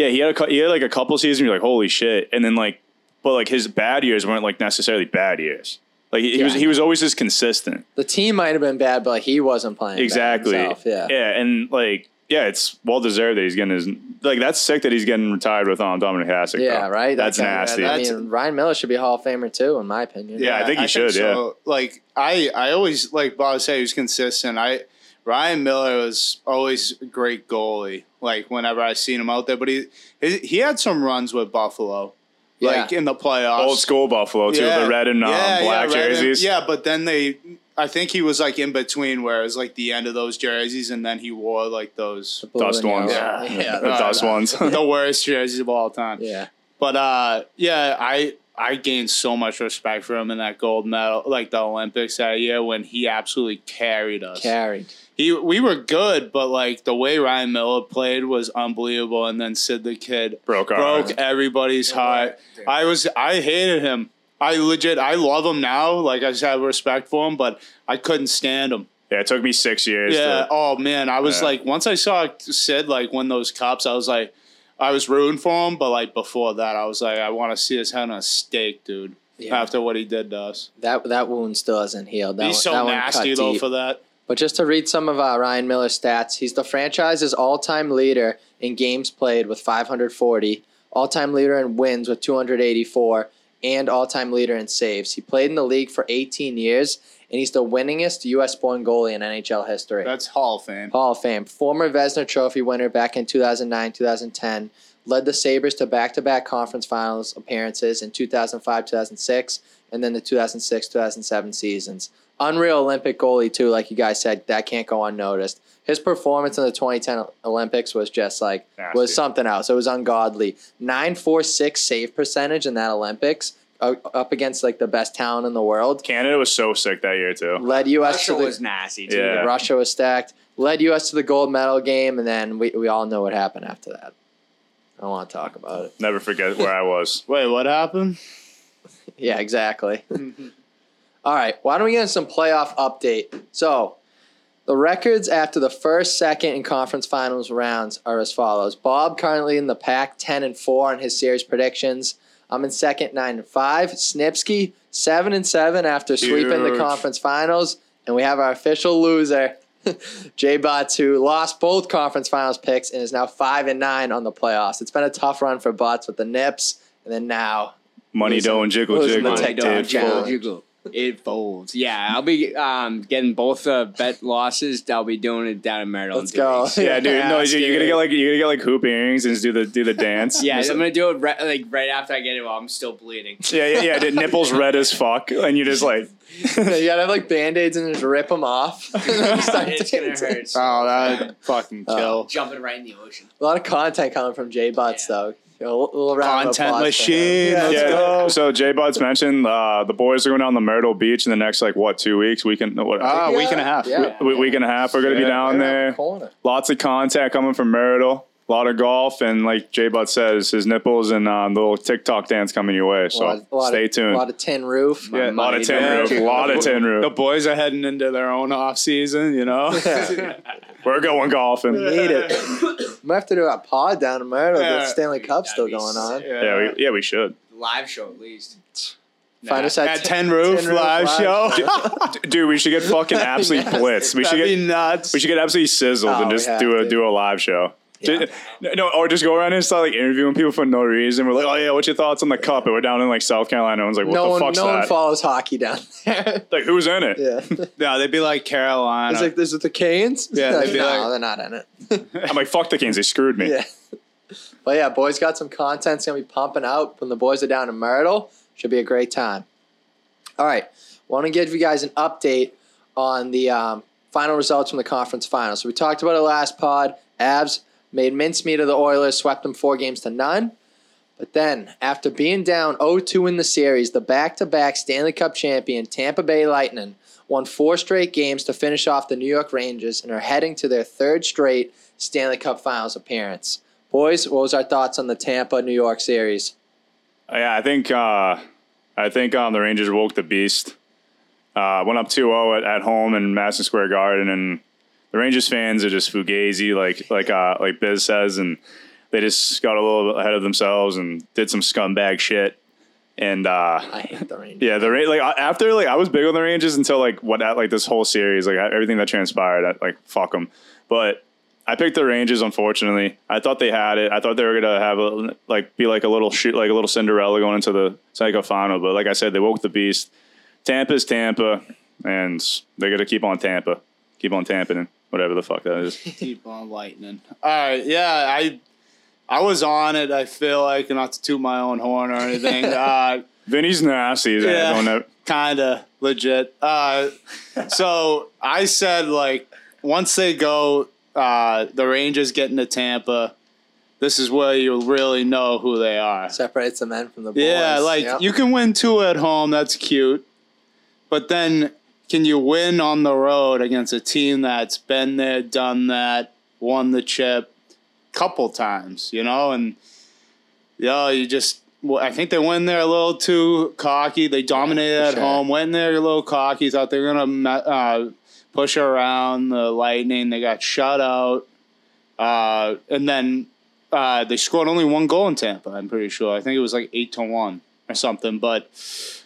Yeah, he had a, he had like a couple seasons. You're like, holy shit! And then like, but like his bad years weren't like necessarily bad years. Like he, yeah. he was he was always just consistent. The team might have been bad, but like, he wasn't playing exactly. Bad himself. Yeah, yeah, and like yeah, it's well deserved that he's getting his like that's sick that he's getting retired with um, Dominic Hasek. Yeah, though. Right. That's, that's nasty. That's, I mean, Ryan Miller should be a Hall of Famer too, in my opinion. Yeah, yeah I think he I should. Think so. Yeah, like I I always like Bob said, he was consistent. I. Ryan Miller was always a great goalie, like, whenever I seen him out there. But he he had some runs with Buffalo, like, yeah. in the playoffs. Old school Buffalo, too, yeah. the red and um, yeah, black yeah, jerseys. And, yeah, but then they – I think he was, like, in between where it was, like, the end of those jerseys, and then he wore, like, those – Dust ones. Yeah, yeah. yeah. the uh, dust ones. The worst jerseys of all time. Yeah. But, uh, yeah, I – I gained so much respect for him in that gold medal, like the Olympics that year when he absolutely carried us. Carried. He, we were good, but like the way Ryan Miller played was unbelievable, and then Sid the Kid broke our broke everybody's heart. I was, I hated him. I legit, I love him now. Like I just have respect for him, but I couldn't stand him. Yeah, it took me six years. Yeah. To, oh man, I was yeah. like, once I saw Sid like win those cups, I was like. I was rooting for him, but, like, before that, I was like, I want to see his head on a stake, dude, yeah. after what he did to us. That that wound still hasn't healed. That he's one, so that nasty, though, deep. For that. But just to read some of uh, Ryan Miller's stats, he's the franchise's all-time leader in games played with five hundred forty, all-time leader in wins with two hundred eighty-four, and all-time leader in saves. He played in the league for eighteen years, and he's the winningest U S-born goalie in N H L history. That's Hall of Fame. Hall of Fame. Former Vezina Trophy winner back in two thousand nine, two thousand ten. Led the Sabres to back-to-back conference finals appearances in two thousand five, two thousand six, and then the two thousand six, two thousand seven seasons. Unreal Olympic goalie, too, like you guys said. That can't go unnoticed. His performance in the twenty ten Olympics was just like, nasty. Was something else. It was ungodly. nine forty-six save percentage in that Olympics. Up against like the best town in the world. Canada was so sick that year too. Led U S Russia to the, was nasty too. Yeah. Russia was stacked. Led U S to the gold medal game, and then we, we all know what happened after that. I don't want to talk about it. Never forget where I was. Wait, what happened? Yeah, exactly. All right, why don't we get some playoff update? So the records after the first, second, and conference finals rounds are as follows. Bob currently in the pack, ten and four on his series predictions. I'm in second, nine and five. Snipsky, seven and seven after sweeping Huge. the conference finals, and we have our official loser, Jay Butts, who lost both conference finals picks and is now five and nine on the playoffs. It's been a tough run for Butts with the Nips, and then now money don't jiggle jiggle. Money don't jiggle jiggle. It folds. Yeah, I'll be um, getting both uh, bet losses. I'll be doing it down in Maryland. Let's go. Weeks. Yeah, dude. No, dude, you're gonna get like you're gonna get like hoop earrings and just do the do the dance. Yeah, so I'm gonna do it right, like right after I get it. While I'm still bleeding. Yeah, yeah, yeah. Dude, nipples red as fuck, and you just like you gotta have like Band-Aids and just rip them off. It's gonna hurt. Oh, that would fucking kill. Uh, Jumping right in the ocean. A lot of content coming from Jay Butts yeah. though. A little round content machine. Yeah, yeah. Go. So Jay Butts mentioned uh, the boys are going down to Myrtle Beach in the next like what two weeks? Week and what? Ah, yeah. week and a half. Yeah. We, yeah. Week and a half. We're going to yeah. be down there. The Lots of content coming from Myrtle. A lot of golf, and like Jay Butts says, his nipples and um, the little TikTok dance coming your way. So a lot, stay tuned. A lot of tin roof. Yeah, a lot of tin roof. A lot of tin roof. The boys are heading into their own off season. You know, yeah. We're going golfing. We need it. We have to do a pod down in Myrtle. Yeah. The Stanley Cup's still going sick. on. Yeah, yeah, we, yeah, we should live show at least. Find nah, us at, at ten Roof, ten live, roof live show, dude, dude. We should get fucking absolutely yes. blitzed. We That'd should get nuts. We should get absolutely sizzled oh, and just do a to. do a live show. Yeah. Just, no, or just go around and start like interviewing people for no reason. We're like, oh yeah, what's your thoughts on the cup? And we're down in like South Carolina. Everyone's like, what no the one, fuck's no that? No one follows hockey down there. Like, who's in it? Yeah, no, they'd be like Carolina. It's like, is it the Canes? Yeah, they'd be no, like, they're not in it. I'm like, fuck the Canes. They screwed me. Yeah, but yeah, boys got some content. It's gonna be pumping out when the boys are down in Myrtle. Should be a great time. All right, want to give you guys an update on the um, final results from the conference finals. So we talked about it last pod. Avs made mincemeat of the Oilers, swept them four games to none. But then, after being down oh two in the series, the back-to-back Stanley Cup champion Tampa Bay Lightning won four straight games to finish off the New York Rangers and are heading to their third straight Stanley Cup Finals appearance. Boys, what was our thoughts on the Tampa-New York series? Yeah, I think uh, I think um, the Rangers woke the beast. Uh, went up two oh at, at home in Madison Square Garden, and the Rangers fans are just fugazi, like like uh, like Biz says, and they just got a little bit ahead of themselves and did some scumbag shit. And uh, I hate the Rangers. Yeah, the Rangers. Like after, like I was big on the Rangers until like what at like this whole series, like everything that transpired. I, like fuck them. But I picked the Rangers. Unfortunately, I thought they had it. I thought they were gonna have a, like be like a little shoot, like a little Cinderella going into the Psycho final. But like I said, they woke the beast. Tampa's Tampa, and they're gonna keep on Tampa, keep on tamping. Whatever the fuck that is. Keep on lightning. All right, yeah, I I was on it, I feel like, not to toot my own horn or anything. Uh, Vinny's nasty. Yeah, kind of, legit. Uh, so I said, like, once they go, uh, the Rangers get into Tampa, this is where you really know who they are. Separates the men from the boys. Yeah, like yep. you can win two at home. That's cute. But then can you win on the road against a team that's been there, done that, won the chip a couple times, you know? And, yeah, you just well, – I think they went there a little too cocky. They dominated yeah, at sure. home, went there a little cocky, thought they were going to uh, push around the Lightning. They got shut out. Uh, and then – Uh, they scored only one goal in Tampa, I'm pretty sure. I think it was like eight to one or something. But,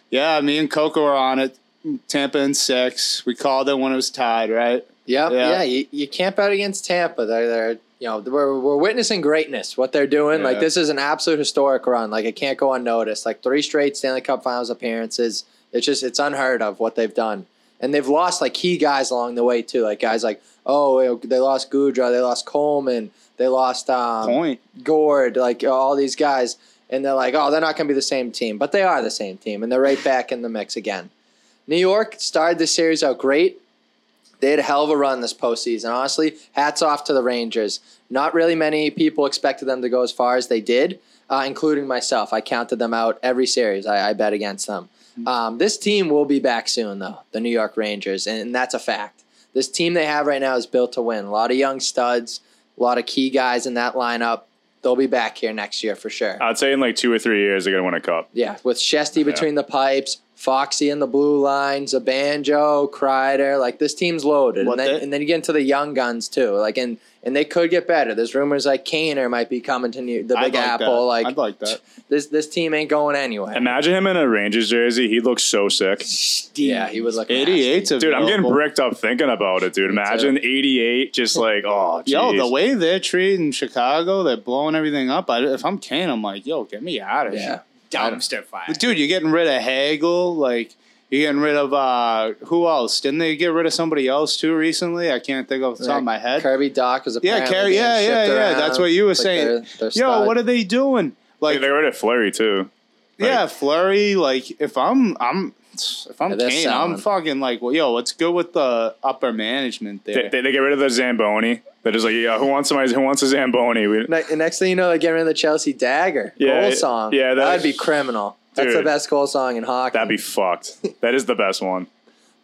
yeah, me and Coco were on it. Tampa in six. We called it when it was tied, right? Yep, yeah, yeah. You, you camp out against Tampa. They're, they're you know, we're, we're witnessing greatness, what they're doing. Yeah. Like, this is an absolute historic run. Like, it can't go unnoticed. Like, three straight Stanley Cup Finals appearances. It's just, it's unheard of what they've done. And they've lost, like, key guys along the way, too. Like, guys like, oh, they lost Goudreau. They lost Coleman. They lost um, Point. Gord, like all these guys. And they're like, oh, they're not going to be the same team. But they are the same team, and they're right back in the mix again. New York started this series out great. They had a hell of a run this postseason. Honestly, hats off to the Rangers. Not really many people expected them to go as far as they did, uh, including myself. I counted them out every series. I, I bet against them. Um, this team will be back soon, though, the New York Rangers, and that's a fact. This team they have right now is built to win. A lot of young studs. A lot of key guys in that lineup. They'll be back here next year for sure. I'd say in like two or three years, they're going to win a cup. Yeah, with Shesty between yeah. the pipes, Foxy in the blue line, Zabanjo, Kreider. Like, this team's loaded. And then, and then you get into the young guns, too. Like, and, and they could get better. There's rumors like Kaner might be coming to New, the Big I'd like Apple. That. Like, I'd like that. This this team ain't going anywhere. Imagine him in a Rangers jersey. He'd look so sick. Yeah, he would look eighty-eight's nasty. Dude, I'm getting bricked up thinking about it, dude. Imagine eighty-eight just like, oh, geez. Yo, the way they're treating Chicago, they're blowing everything up. I, if I'm Kane, I'm like, yo, get me out of yeah. here. Dumpster fire. Dude, you're getting rid of Hagel. Like, you're getting rid of uh, who else? Didn't they get rid of somebody else too recently? I can't think off the top yeah, of my head. Kirby Doc was apparently yeah, Carrie, yeah, yeah, yeah. Around. That's what you were like saying. They're, they're Yo, stuck. What are they doing? Like yeah, they rid of Fleury too. Like, yeah, Fleury. Like if I'm, I'm, if I'm yeah, Kane, I'm fucking like, well, yo, what's good with the upper management there? They, they, they get rid of the Zamboni. They're just like, yeah, who wants somebody? Who wants a Zamboni? We, and next thing you know, they get rid of the Chelsea Dagger yeah, goal song. Yeah, that would be criminal. Dude, that's the best goal song in hockey. That'd be fucked. That is the best one.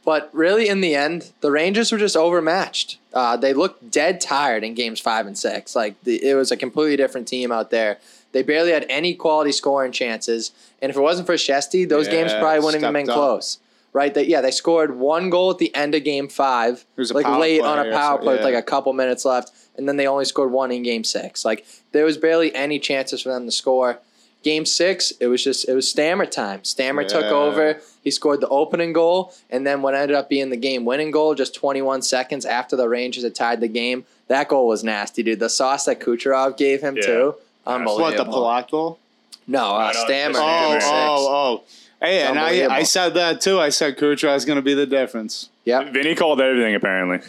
But really, in the end, the Rangers were just overmatched. Uh, they looked dead tired in games five and six. Like the, it was a completely different team out there. They barely had any quality scoring chances. And if it wasn't for Shesty, those yeah, games probably wouldn't have been close. Right? They, yeah, they scored one goal at the end of game five, like late on a power play yeah. with like a couple minutes left. And then they only scored one in game six. Like there was barely any chances for them to score. Game six, it was just it was Stammer time. Stammer yeah. took over. He scored the opening goal, and then what ended up being the game-winning goal just twenty-one seconds after the Rangers had tied the game. That goal was nasty, dude. The sauce that Kucherov gave him yeah. too, unbelievable. What, the Palat goal? No, uh, Stammer. Oh, oh, oh. Hey, and I, I said that too. I said Kucherov's going to be the difference. Yep. Vinny called everything apparently.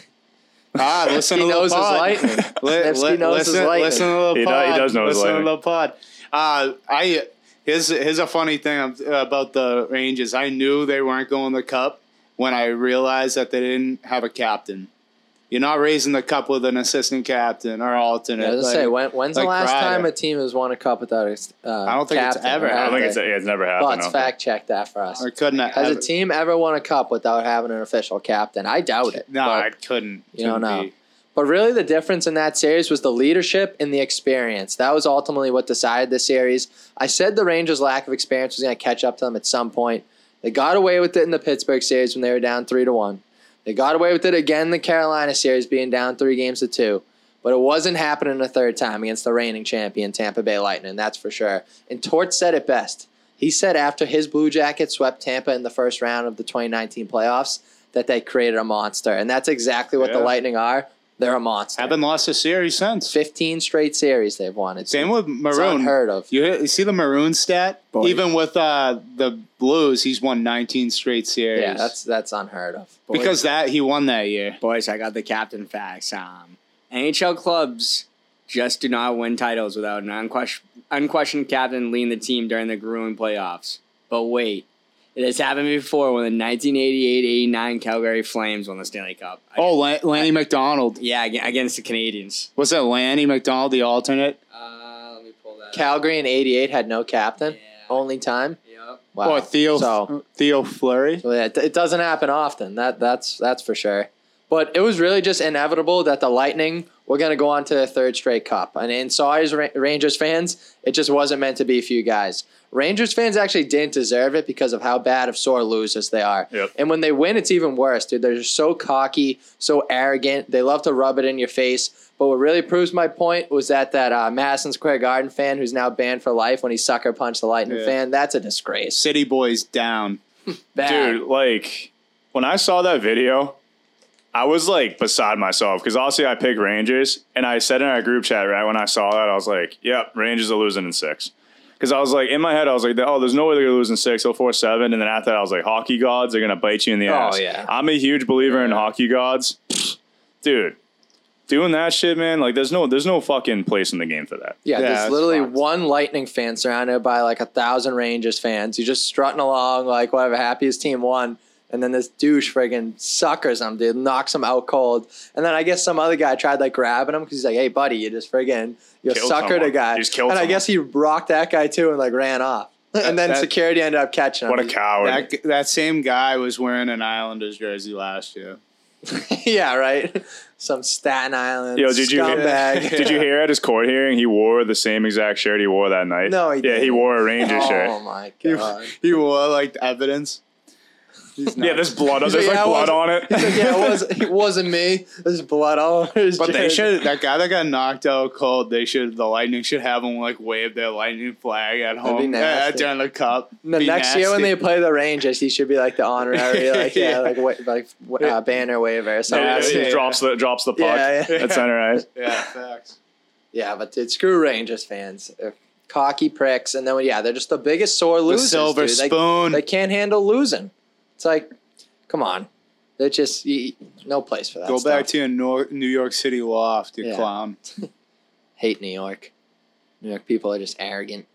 Ah, listen to the pod. Snipsky knows his lightning. Snipsky knows his lightning. Listen to the pod. He does know his lightning. Listen to the pod. Uh, I here's, here's a funny thing about the Rangers. I knew they weren't going the cup when I realized that they didn't have a captain. You're not raising the cup with an assistent captain or alternate. Yeah, I was like, say, when, when's like the last Friday. time a team has won a cup without a uh, I don't think captain, it's ever happened. I don't think it's, yeah, it's never happened. Let's no. fact check that for us. I couldn't Has ever. a team ever won a cup without having an official captain? I doubt it. No, but, I couldn't. You don't know. Be. But really the difference in that series was the leadership and the experience. That was ultimately what decided the series. I said the Rangers' lack of experience was going to catch up to them at some point. They got away with it in the Pittsburgh series when they were down three to one. They got away with it again in the Carolina series being down three games to two. But it wasn't happening a third time against the reigning champion, Tampa Bay Lightning, that's for sure. And Torts said it best. He said after his Blue Jackets swept Tampa in the first round of the twenty nineteen playoffs that they created a monster. And that's exactly what yeah. the Lightning are. They're a monster. Haven't lost a series since. fifteen straight series they've won. It's, Same with Maroon. It's unheard of. You, you see the Maroon stat? Boy. Even with uh, the Blues, he's won nineteen straight series. Yeah, that's that's unheard of. Boys. Because that he won that year. Boys, I got the captain facts. Um, N H L clubs just do not win titles without an unquestioned, unquestioned captain leading the team during the grueling playoffs. But wait. It has happened before when the nineteen eighty-eight eighty-nine Calgary Flames won the Stanley Cup. Against, oh, Lanny I, McDonald. Yeah, against the Canadiens. Was that Lanny McDonald, the alternate? Uh, Calgary in eighty-eight had no captain. Yeah. Only time. Yep. Wow. Or Theo, so, Theo Fleury. So yeah, it, it doesn't happen often. That that's that's for sure. But it was really just inevitable that the Lightning were going to go on to their third straight cup. And, and sorry, Rangers fans, it just wasn't meant to be for you guys. Rangers fans actually didn't deserve it because of how bad of sore losers they are. Yep. And when they win, it's even worse, dude. They're just so cocky, so arrogant. They love to rub it in your face. But what really proves my point was that that uh, Madison Square Garden fan who's now banned for life when he sucker punched the Lightning yeah. fan, that's a disgrace. City boys down. Dude, like, when I saw that video, I was, like, beside myself because obviously I picked Rangers, and I said in our group chat right when I saw that, I was like, yep, Rangers are losing in six. Because I was like, in my head, I was like, oh, there's no way they're going to lose in six. They'll force seven. And then after that, I was like, hockey gods are going to bite you in the oh, ass. Yeah. I'm a huge believer yeah. in hockey gods. Dude, doing that shit, man, like, there's no there's no fucking place in the game for that. Yeah, yeah there's literally fine. one Lightning fan surrounded by, like, a thousand Rangers fans. You're just strutting along, like, whatever, happiest team won. And then this douche friggin' suckers him, dude, knocks him out cold. And then I guess some other guy tried, like, grabbing him because he's like, hey, buddy, you just friggin' you suckered a guy. You just killed and someone. I guess he rocked that guy, too, and, like, ran off. That, and then that, security ended up catching him. What a coward. That, that same guy was wearing an Islanders jersey last year. Yeah, right? Some Staten Island Yo, did scumbag. You hear, did you hear at his court hearing he wore the same exact shirt he wore that night? No, he didn't. Yeah, he wore a Rangers oh, shirt. Oh, my God. He, he wore, like, evidence. Yeah, there's blood. There's like, like yeah, blood on it. He's like, yeah, it, was, it wasn't me. There's blood all over his. But jersey. They should. That guy that got knocked out cold. They should. The Lightning should have him like wave their Lightning flag at home uh, during the cup. The be next nasty. year when they play the Rangers, he should be like the honorary, like yeah, yeah like wa- like uh, banner waver or something. Yeah, he drops the drops the puck yeah, yeah. at center ice. Yeah, facts. Yeah, but dude, screw Rangers fans. They're cocky pricks, and then yeah, they're just the biggest sore losers. The silver dude. spoon. They, they can't handle losing. It's like, come on. They're just you, no place for that Go stuff. Back to your Nor- New York City loft, you yeah. clown. Hate New York. New York people are just arrogant.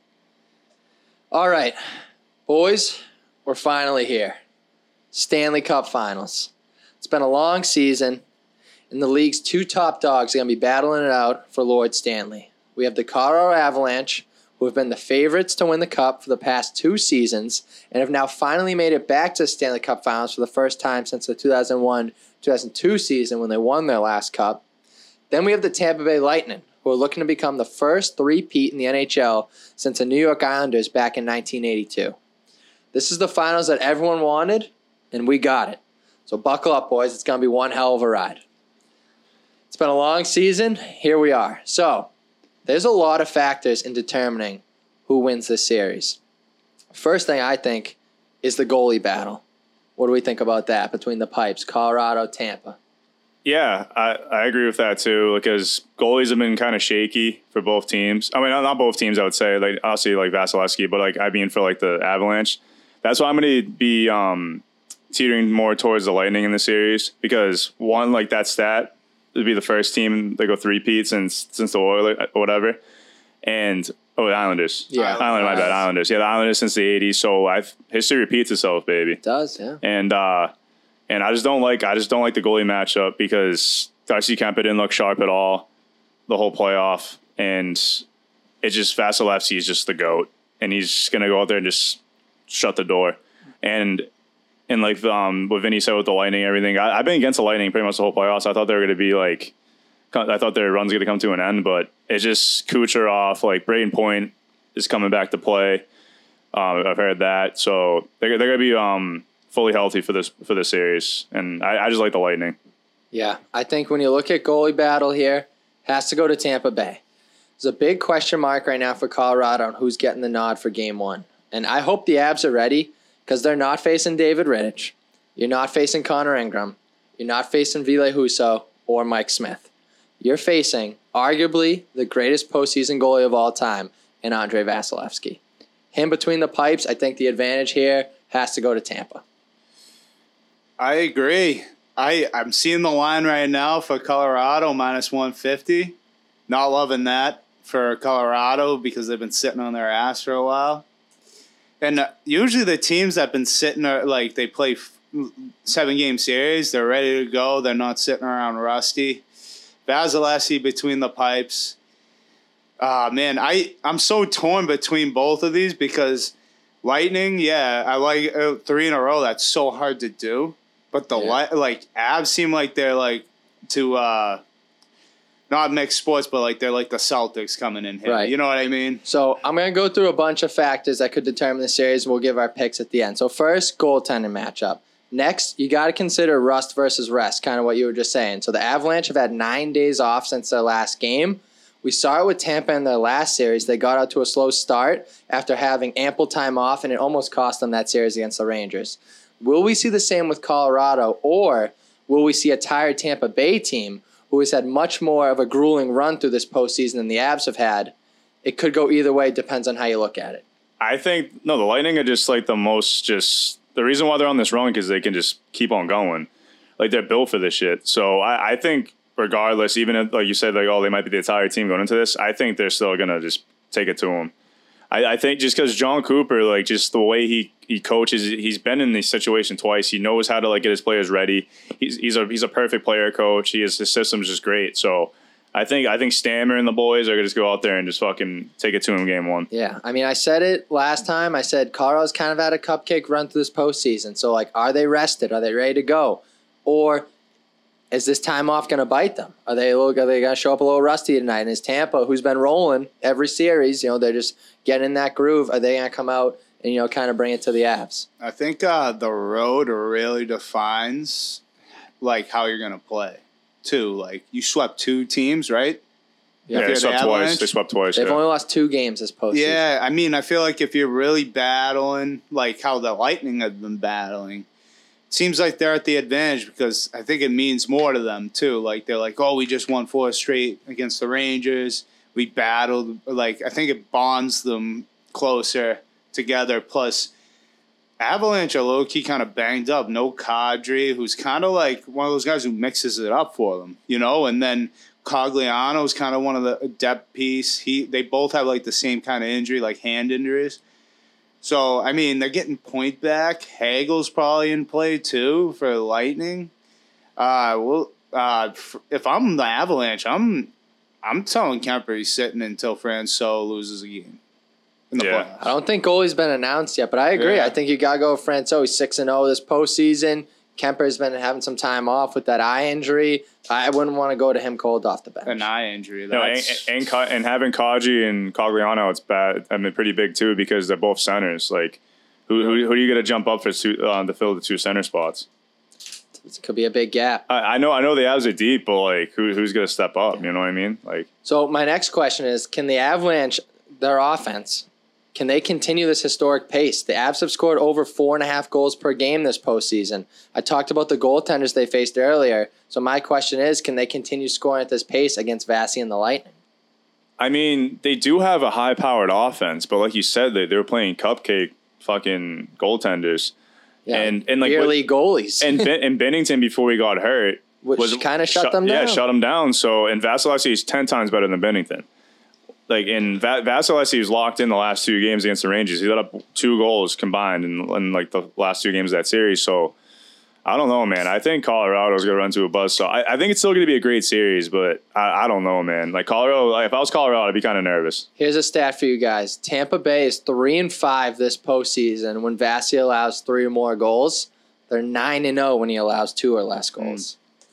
All right, boys, we're finally here. Stanley Cup Finals. It's been a long season, and the league's two top dogs are going to be battling it out for Lord Stanley. We have the Colorado Avalanche, who have been the favorites to win the Cup for the past two seasons and have now finally made it back to the Stanley Cup Finals for the first time since the two thousand one two thousand two season when they won their last Cup. Then we have the Tampa Bay Lightning, who are looking to become the first three-peat in the N H L since the New York Islanders back in nineteen eighty-two. This is the finals that everyone wanted, and we got it. So buckle up, boys. It's going to be one hell of a ride. It's been a long season. Here we are. So there's a lot of factors in determining who wins this series. First thing I think is the goalie battle. What do we think about that between the pipes, Colorado, Tampa? Yeah, I, I agree with that too because goalies have been kind of shaky for both teams. I mean, not both teams, I would say. Like obviously, like Vasilevsky, but like I mean for like the Avalanche. That's why I'm going to be um, teetering more towards the Lightning in the series because one, like that stat. It'd be the first team they go three-peat since since the Oilers or whatever, and oh the Islanders, yeah, Islanders, my bad, Islanders, yeah, the Islanders since the eighties. So I've, history repeats itself, baby. It does, yeah. And uh, and I just don't like I just don't like the goalie matchup because Darcy Kemper didn't look sharp at all the whole playoff, and it's just Vasilevsky is just the GOAT, and he's just gonna go out there and just shut the door, and. And like um, what Vinny said with the Lightning, and everything. I, I've been against the Lightning pretty much the whole playoffs. I thought they were going to be like, I thought their run's going to come to an end, but it's just Kucherov, like Brayden Point is coming back to play. Um, I've heard that, so they're they're going to be um, fully healthy for this for this series, and I, I just like the Lightning. Yeah, I think when you look at goalie battle here, has to go to Tampa Bay. There's a big question mark right now for Colorado on who's getting the nod for Game One, and I hope the Abs are ready. Because they're not facing David Rittich. You're not facing Connor Ingram. You're not facing Ville Husso or Mike Smith. You're facing arguably the greatest postseason goalie of all time in Andre Vasilevsky. Him between the pipes, I think the advantage here has to go to Tampa. I agree. I, I'm seeing the line right now for Colorado, minus one fifty. Not loving that for Colorado because they've been sitting on their ass for a while. And usually the teams that have been sitting, are, like, they play seven-game series. They're ready to go. They're not sitting around rusty. Vasilevsky between the pipes. Uh, man, I, I'm so torn between both of these because Lightning, yeah, I like uh, three in a row. That's so hard to do. But the yeah. li- like Avs seem like they're like to uh, not mixed sports, but like they're like the Celtics coming in here. Right. You know what I mean? So I'm going to go through a bunch of factors that could determine the series. We'll give our picks at the end. So first, goaltending matchup. Next, you got to consider rust versus rest, kind of what you were just saying. So the Avalanche have had nine days off since their last game. We saw it with Tampa in their last series. They got out to a slow start after having ample time off, and it almost cost them that series against the Rangers. Will we see the same with Colorado, or will we see a tired Tampa Bay team who has had much more of a grueling run through this postseason than the Avs have had? It could go either way. Depends on how you look at it. I think, no, the Lightning are just like the most just – the reason why they're on this run is they can just keep on going. Like, they're built for this shit. So I, I think – regardless, even if, like you said, like, oh, they might be the entire team going into this, I think they're still going to just take it to him. I, I think just because John Cooper, like, just the way he, he coaches, he's been in this situation twice. He knows how to, like, get his players ready. He's he's a he's a perfect player coach. He is, his system's just great. So I think I think Stammer and the boys are going to just go out there and just fucking take it to him game one. Yeah, I mean, I said it last time. I said Colorado's kind of had a cupcake run through this postseason. So, like, are they rested? Are they ready to go? Or is this time off going to bite them? Are they a little, are they going to show up a little rusty tonight? And is Tampa, who's been rolling every series, you know, they're just getting in that groove, are they going to come out and, you know, kind of bring it to the Avs? I think uh, the road really defines, like, how you're going to play, too. Like, you swept two teams, right? Yeah, yeah they swept the twice. They swept twice. They've yeah. only lost two games this postseason. Yeah, I mean, I feel like if you're really battling, like how the Lightning have been battling, seems like they're at the advantage because I think it means more to them, too. Like, they're like, oh, we just won four straight against the Rangers. We battled. Like, I think it bonds them closer together. Plus, Avalanche are low-key kind of banged up. No Kadri, who's kind of like one of those guys who mixes it up for them, you know? And then Cogliano's kind of one of the depth piece. He, they both have, like, the same kind of injury, like hand injuries. So, I mean, they're getting point back. Hagel's probably in play, too, for Lightning. Uh, well, uh, if I'm the Avalanche, I'm I'm telling Kemper he's sitting until Franceau loses a game in the yeah. playoffs. I don't think goalie's been announced yet, but I agree. Yeah. I think you got to go with Franceau. He's six and oh this postseason. Kemper's been having some time off with that eye injury. I wouldn't want to go to him cold off the bench. An eye injury. No, and, and, and having Kadri and Cogliano, it's bad. I mean, pretty big, too, because they're both centers. Like, who who, who are you going to jump up for two, uh, to fill the two center spots? It could be a big gap. I, I know I know the Avs are deep, but, like, who who's going to step up? You know what I mean? Like. So my next question is, can the Avalanche, their offense, can they continue this historic pace? The Avs have scored over four and a half goals per game this postseason. I talked about the goaltenders they faced earlier. So my question is, can they continue scoring at this pace against Vasi and the Lightning? I mean, they do have a high-powered offense, but like you said, they, they were playing cupcake fucking goaltenders. Yeah, and, and like early goalies. and, ben, and Bennington, before he got hurt, which was kind of shut, shut them down. Yeah, shut them down. So, and Vasilevsky is ten times better than Bennington. Like, in Va- Vasilevsky was locked in the last two games against the Rangers. He let up two goals combined in, in like, the last two games of that series. So, I don't know, man. I think Colorado's going to run to a buzzsaw. I, I think it's still going to be a great series, but I, I don't know, man. Like, Colorado, like, if I was Colorado, I'd be kind of nervous. Here's a stat for you guys. Tampa Bay is three and five this postseason when Vasi allows three or more goals. They're nine and oh when he allows two or less goals. Mm.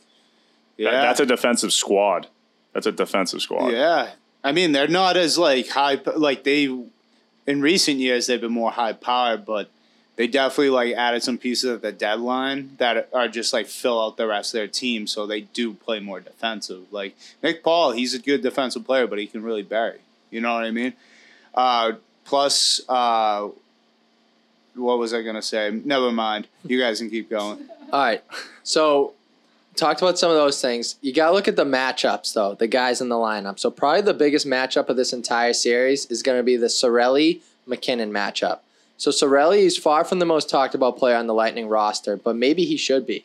Yeah, that, that's a defensive squad. That's a defensive squad. Yeah. I mean, they're not as, like, high – like, they – in recent years, they've been more high-powered, but they definitely, like, added some pieces at the deadline that are just, like, fill out the rest of their team, so they do play more defensive. Like, Nick Paul, he's a good defensive player, but he can really bury. You know what I mean? Uh, plus, uh, what was I going to say? Never mind. You guys can keep going. All right. So – talked about some of those things. You got to look at the matchups, though, the guys in the lineup. So probably the biggest matchup of this entire series is going to be the Sorelli-McKinnon matchup. So Sorelli is far from the most talked about player on the Lightning roster, but maybe he should be.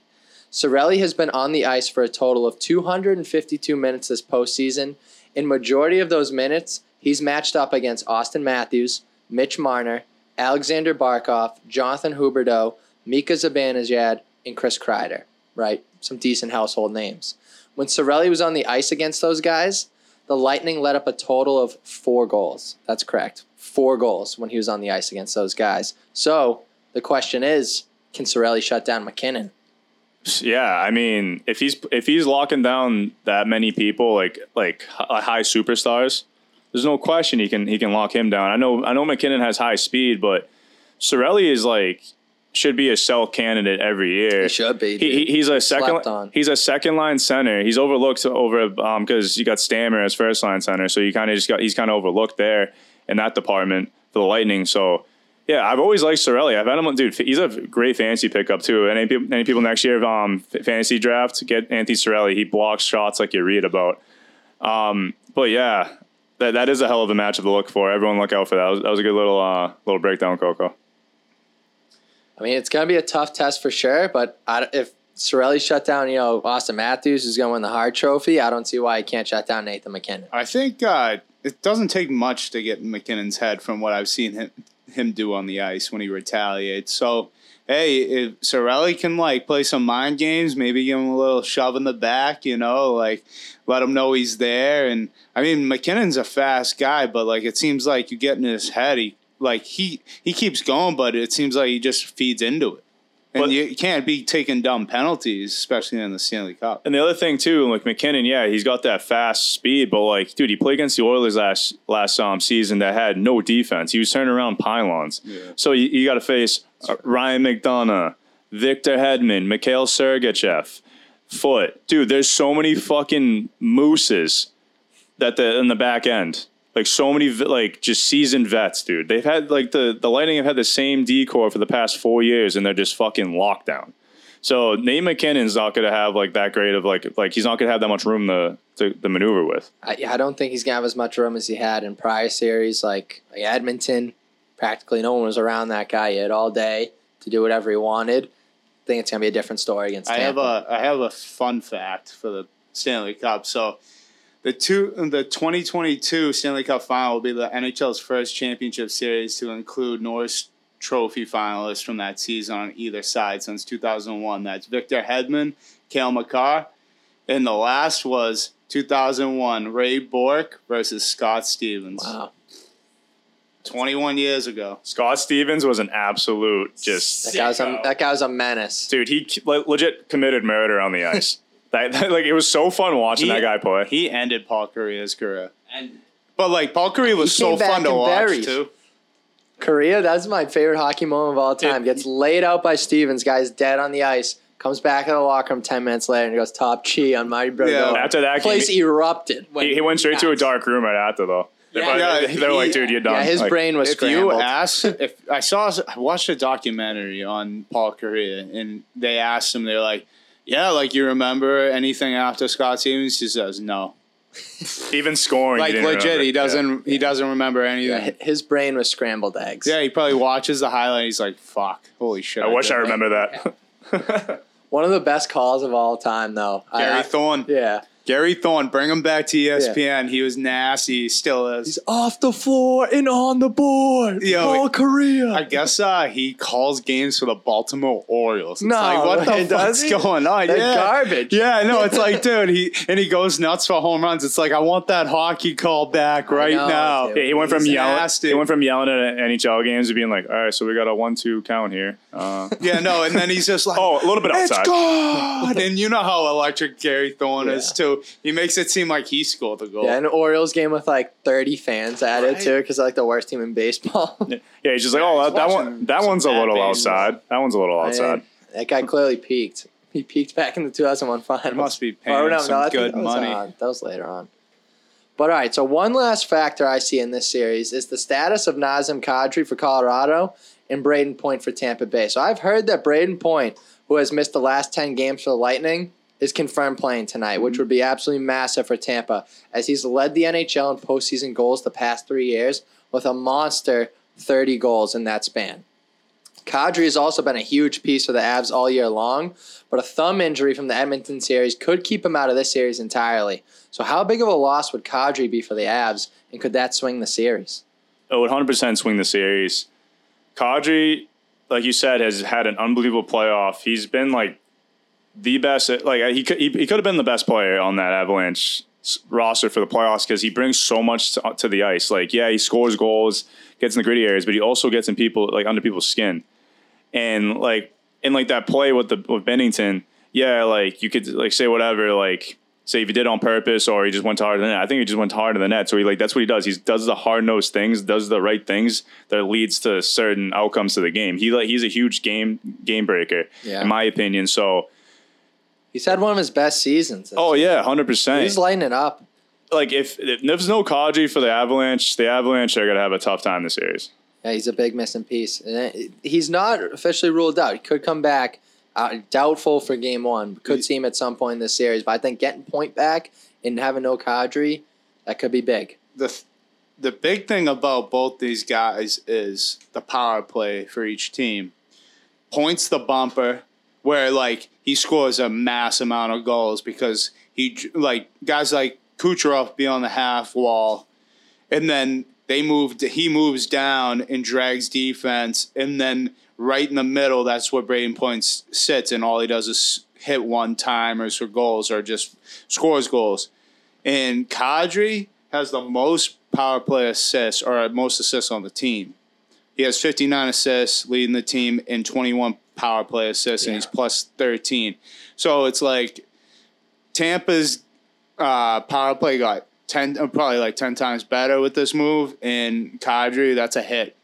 Sorelli has been on the ice for a total of two hundred fifty-two minutes this postseason. In majority of those minutes, he's matched up against Austin Matthews, Mitch Marner, Alexander Barkov, Jonathan Huberdeau, Mika Zibanejad, and Chris Kreider, right? Some decent household names. When Sorelli was on the ice against those guys, The Lightning let up a total of four goals. That's correct. Four goals when he was on the ice against those guys. So the question is, can Cirelli shut down McKinnon? Yeah, I mean, if he's if he's locking down that many people, like like high superstars, there's no question he can he can lock him down. I know I know McKinnon has high speed, but Cirelli is like should be a sell candidate every year. He should be. He, he's a second. He's a second line center. He's overlooked over um because you got Stammer as first line center, so you kind of just got he's kind of overlooked there in that department for the Lightning. So. Yeah, I've always liked Cirelli. I've had him, dude. He's a great fantasy pickup too. Any people, any people next year, um, fantasy draft, get Anthony Cirelli. He blocks shots like you read about. Um, but yeah, that that is a hell of a matchup to look for. Everyone, look out for that. That was, that was a good little uh, little breakdown, Coco. I mean, it's gonna be a tough test for sure. But I, if Cirelli shut down, you know, Austin Matthews, who's gonna win the Hart Trophy, I don't see why he can't shut down Nathan McKinnon. I think uh, it doesn't take much to get McKinnon's head from what I've seen him. him do on the ice when he retaliates. So, hey, if Cirelli can, like, play some mind games, maybe give him a little shove in the back, you know, like, let him know he's there. And, I mean, McKinnon's a fast guy, but, like, it seems like you get in his head. He, like, he, he keeps going, but it seems like he just feeds into it. And but, you can't be taking dumb penalties, especially in the Stanley Cup. And the other thing, too, like, McKinnon, yeah, he's got that fast speed, but, like, dude, he played against the Oilers last last um, season that had no defense. He was turning around pylons. Yeah. So you, you got to face uh, Ryan McDonagh, Victor Hedman, Mikhail Sergachev, Foote. Dude, there's so many fucking mooses that the in the back end. Like, so many, like, just seasoned vets, dude. They've had, like, the, the Lightning have had the same decor for the past four years, and they're just fucking locked down. So, Nate McKinnon's not going to have, like, that grade of, like, like he's not going to have that much room to, to, to maneuver with. I, I don't think he's going to have as much room as he had in prior series. Like, like, Edmonton, practically no one was around that guy. He had all day to do whatever he wanted. I think it's going to be a different story against Tampa. I have a I have a fun fact for the Stanley Cup. So... The two, the twenty twenty-two Stanley Cup Final will be the N H L's first championship series to include Norris Trophy finalists from that season on either side since two thousand one. That's Victor Hedman, Cale Makar, and the last was two thousand one, Ray Bourque versus Scott Stevens. Wow. twenty-one years ago. Scott Stevens was an absolute just... That guy was a, that guy was a menace. Dude, he legit committed murder on the ice. That, that, like, it was so fun watching he, that guy play. He ended Paul Korea's career. And, but, like, Paul Korea was so fun to watch, buried. too. Korea, that's my favorite hockey moment of all time. It, Gets laid out by Stevens. Guy's dead on the ice. Comes back in the locker room ten minutes later and he goes, top chi on Marty Brodeur. Yeah. After that, place he, erupted. He, he went straight asked. to a dark room right after, though. Yeah, yeah, they're like, dude, you're done. Yeah, his like, brain was if scrambled. You asked, if I saw, I watched a documentary on Paul Korea, and they asked him, they're like, yeah, like, you remember anything after Scott Stevens? He says no. Even scoring, like, legit, remember. he doesn't. Yeah. He doesn't remember anything. Yeah, his brain was scrambled eggs. Yeah, he probably watches the highlight. He's like, "Fuck, holy shit!" I, I wish I remember that. Yeah. One of the best calls of all time, though. Gary I, Thorne. Yeah, Gary Thorne. Bring him back to E S P N. Yeah. He was nasty. He still is. He's off the floor and on the board. Yo, Paul Korea. I guess uh, he calls games for the Baltimore Orioles. It's no, like, what the fuck's he? going on? They're yeah. garbage. Yeah, no, it's like, dude, he and he goes nuts for home runs. It's like, I want that hockey call back right know, now. Yeah, he went from yelling. He went from yelling at N H L games to being like, all right, so we got a one two count here. Uh, yeah, no, and then he's just like, oh, a little bit outside. It's God. And you know how electric Gary Thorne yeah. is too. He makes it seem like he scored the goal. Yeah, an Orioles game with like thirty fans added right. too, because like the worst team in baseball. yeah, he's just like, oh, that, that one, that one's a little babies. outside. That one's a little outside. Man, that guy clearly peaked. He peaked back in the two thousand one finals. He must be paying oh, no, some no, good that money. On. That was later on. But all right, so one last factor I see in this series is the status of Nazem Kadri for Colorado and Braden Point for Tampa Bay. So I've heard that Braden Point, who has missed the last ten games for the Lightning, is confirmed playing tonight, which would be absolutely massive for Tampa, as he's led the N H L in postseason goals the past three years with a monster thirty goals in that span. Kadri has also been a huge piece for the Avs all year long, but a thumb injury from the Edmonton series could keep him out of this series entirely. So how big of a loss would Kadri be for the Avs, and could that swing the series? It would one hundred percent swing the series. Kadri, like you said, has had an unbelievable playoff. He's been like the best, like he could, he, he could have been the best player on that Avalanche roster for the playoffs because he brings so much to, to the ice. Like, yeah, he scores goals, gets in the gritty areas, but he also gets in people, like, under people's skin. And like, in like that play with the with Bennington, yeah, like you could like say whatever, like say if he did it on purpose or he just went harder than that. I think he just went harder than that. So he like that's what he does. He does the hard nosed things, does the right things that leads to certain outcomes to the game. He like he's a huge game game breaker, yeah. in my opinion. So he's had one of his best seasons. Oh yeah, one hundred percent. He's lighting it up. Like if, if there's no Kadri for the Avalanche, the Avalanche are gonna have a tough time this series. Yeah, he's a big missing piece. And he's not officially ruled out. He could come back. Uh, doubtful for game one. Could see him at some point in this series. But I think getting point back and having no Kadri, that could be big. The th- the big thing about both these guys is the power play for each team. Points the bumper where, like, he scores a mass amount of goals because he, like, guys like Kucherov be on the half wall. And then they moved. He moves down and drags defense, and then right in the middle, that's where Braden Point sits, and all he does is hit one-timers or goals or just scores goals. And Kadri has the most power play assists or most assists on the team. He has fifty-nine assists, leading the team in twenty-one power play assists, yeah. and he's plus thirteen. So it's like Tampa's uh, power play got ten, probably like ten times better with this move. And Kadri, that's a hit.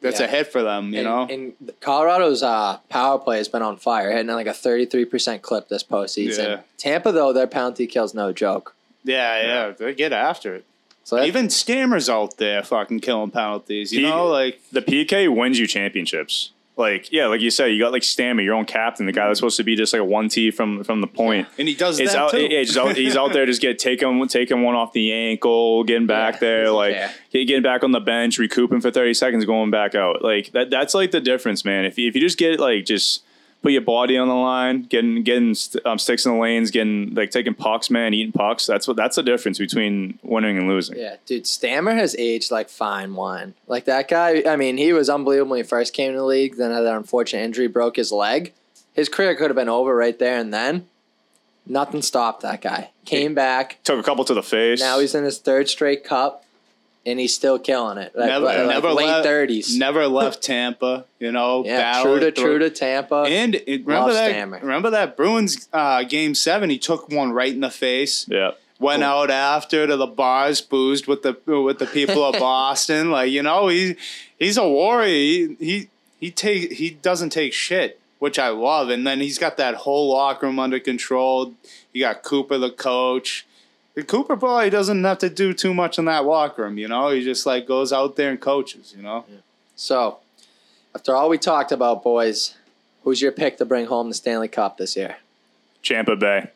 That's yeah. a hit for them, you and, know? And Colorado's uh, power play has been on fire, hitting like a thirty-three percent clip this postseason. Yeah. Tampa, though, their penalty kill's no joke. Yeah, yeah, yeah. They get after it. So even Stammer's out there fucking killing penalties, you P- know? Like the P K wins you championships. Like, yeah, like you said, you got like Stammer, your own captain, the guy that's supposed to be just like a one T from, from the point. Yeah. And he does it's that out, too. It, it's out, he's out there just get taking, taking one off the ankle, getting back yeah, there, like fair. getting back on the bench, recouping for thirty seconds, going back out. Like that that's like the difference, man. If you, if you just get like just put your body on the line, getting getting um, sticks in the lanes, getting like taking pucks, man, eating pucks. That's what that's the difference between winning and losing. Yeah, dude, Stammer has aged like fine wine. Like that guy, I mean, he was unbelievable when he first came to the league. Then that unfortunate injury broke his leg. His career could have been over right there and then. Nothing stopped that guy. Came he back, took a couple to the face. Now he's in his third straight cup. And he's still killing it. Like, never, like never late left, thirties. Never left Tampa, you know. Yeah, true to, true to Tampa. And it, remember, that, remember that Bruins uh, game seven? He took one right in the face. Yeah. Went Ooh. out after to the bars, boozed with the with the people of Boston. Like, you know, he he's a warrior. He he he, take, he doesn't take shit, which I love. And then he's got that whole locker room under control. You got Cooper, the coach. Cooper probably doesn't have to do too much in that locker room, you know? He just, like, goes out there and coaches, you know? Yeah. So, after all we talked about, boys, who's your pick to bring home the Stanley Cup this year? Tampa Bay.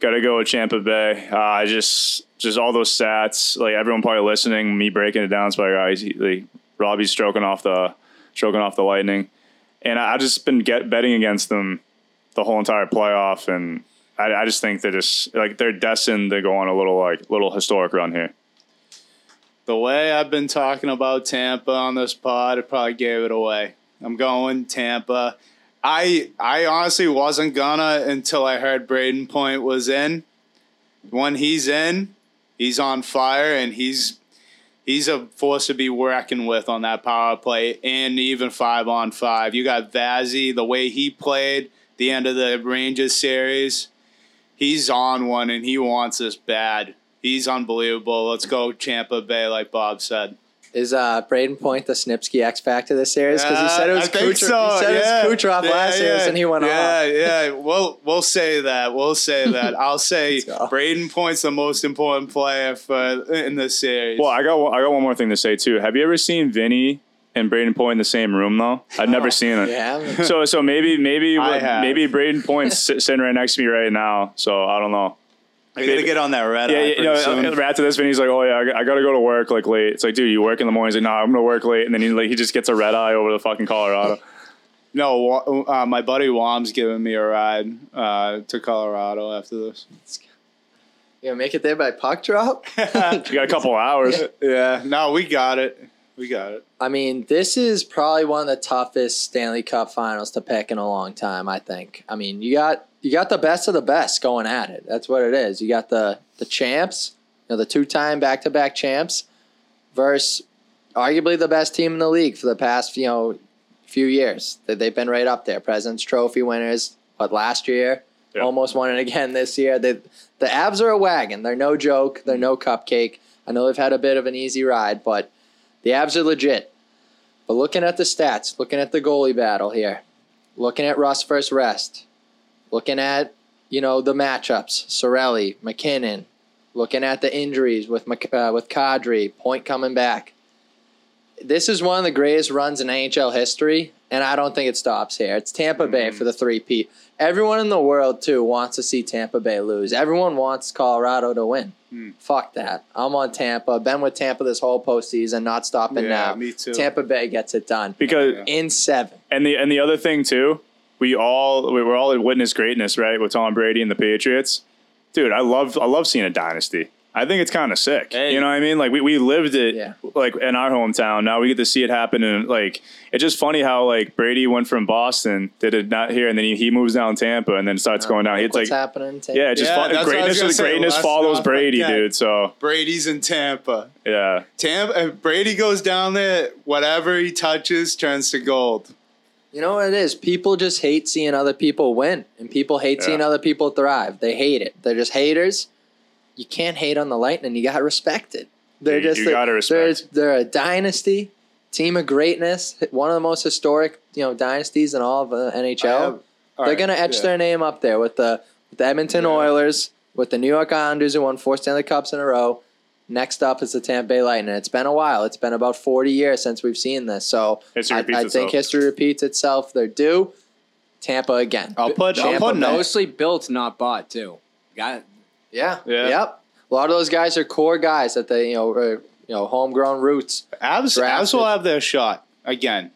Got to go with Tampa Bay. I uh, just just all those stats, like, everyone probably listening, me breaking it down, it's probably, guys, like, Robbie's stroking off the stroking off the Lightning. And I've just been get, betting against them the whole entire playoff, and I, I just think they're just like they're destined to go on a little like little historic run here. The way I've been talking about Tampa on this pod, it probably gave it away. I'm going Tampa. I I honestly wasn't gonna until I heard Braden Point was in. When he's in, he's on fire, and he's he's a force to be reckoned with on that power play and even five on five. You got Vazzy, the way he played the end of the Rangers series. He's on one, and he wants us bad. He's unbelievable. Let's go Tampa Bay, like Bob said. Is uh, Braden Point the Snipsky X Factor this series? Because he said it was Kucherov so. yeah. Kucherov yeah, last yeah. series, and he went yeah, off. Yeah, yeah. We'll, we'll say that. We'll say that. I'll say Braden Point's the most important player for in this series. Well, I got one, I got one more thing to say, too. Have you ever seen Vinny and Braden Point in the same room, though? I've never oh, seen it. Yeah. So, so maybe, maybe, maybe Braden Point's sitting right next to me right now. So I don't know. I gotta get on that red. Yeah, you know, right after this, when he's like, "Oh yeah, I gotta go to work like late." It's like, dude, you work in the morning. He's like, "No, nah, I'm gonna work late," and then he like he just gets a red eye over to fucking Colorado. no, uh, my buddy Wom's giving me a ride uh, to Colorado after this. You gonna make it there by puck drop? You got a couple hours. Yeah. yeah. No, we got it. we got it. I mean, this is probably one of the toughest Stanley Cup finals to pick in a long time, I think. I mean, you got you got the best of the best going at it. That's what it is. You got the, the champs, you know, the two-time back-to-back champs versus arguably the best team in the league for the past, you know, few years. They've been right up there. President's Trophy winners, but last year, yeah. almost won it again this year. They, the Avs are a wagon. They're no joke. They're no cupcake. I know they've had a bit of an easy ride, but the Avs are legit. But looking at the stats, looking at the goalie battle here, looking at Russ versus Rest, looking at, you know, the matchups, Sorelli, McKinnon, looking at the injuries with uh, with Kadri, Point coming back. This is one of the greatest runs in N H L history, and I don't think it stops here. It's Tampa mm-hmm. Bay for the three-peat. Everyone in the world, too, wants to see Tampa Bay lose. Everyone wants Colorado to win. Mm. Fuck that. I'm on Tampa. Been with Tampa this whole postseason, not stopping yeah, now. Me too. Tampa Bay gets it done because yeah. in seven. And the and the other thing, too, we all we were all at witness greatness, right, with Tom Brady and the Patriots. Dude, I love I love seeing a dynasty. I think it's kind of sick. Hey. You know what I mean? Like, we, we lived it, yeah. like, in our hometown. Now we get to see it happen. And, like, it's just funny how, like, Brady went from Boston, did it not here, and then he, he moves down to Tampa and then starts no, going down. It's like, happening Tampa. Yeah, it's just yeah, fun. Greatness, greatness, greatness follows Brady, again. dude. So Brady's in Tampa. Yeah. Tampa. If Brady goes down there, whatever he touches turns to gold. You know what it is? People just hate seeing other people win, and people hate yeah. seeing other people thrive. They hate it. They're just haters. You can't hate on the Lightning. You got to respect it. They're you, just you a, gotta respect. They're, they're a dynasty, team of greatness, one of the most historic, you know, dynasties in all of the N H L. Have, they're right, going to etch yeah. their name up there with the, with the Edmonton yeah. Oilers, with the New York Islanders, who won four Stanley Cups in a row. Next up is the Tampa Bay Lightning. It's been a while. It's been about forty years since we've seen this. So I, I think history repeats itself. They're due. Tampa again. I'll put Tampa I'll put mostly that. Built, not bought, too. Got it. Yeah. yeah. Yep. A lot of those guys are core guys that they, you know, are, you know, homegrown roots. Avs, Avs will have their shot again.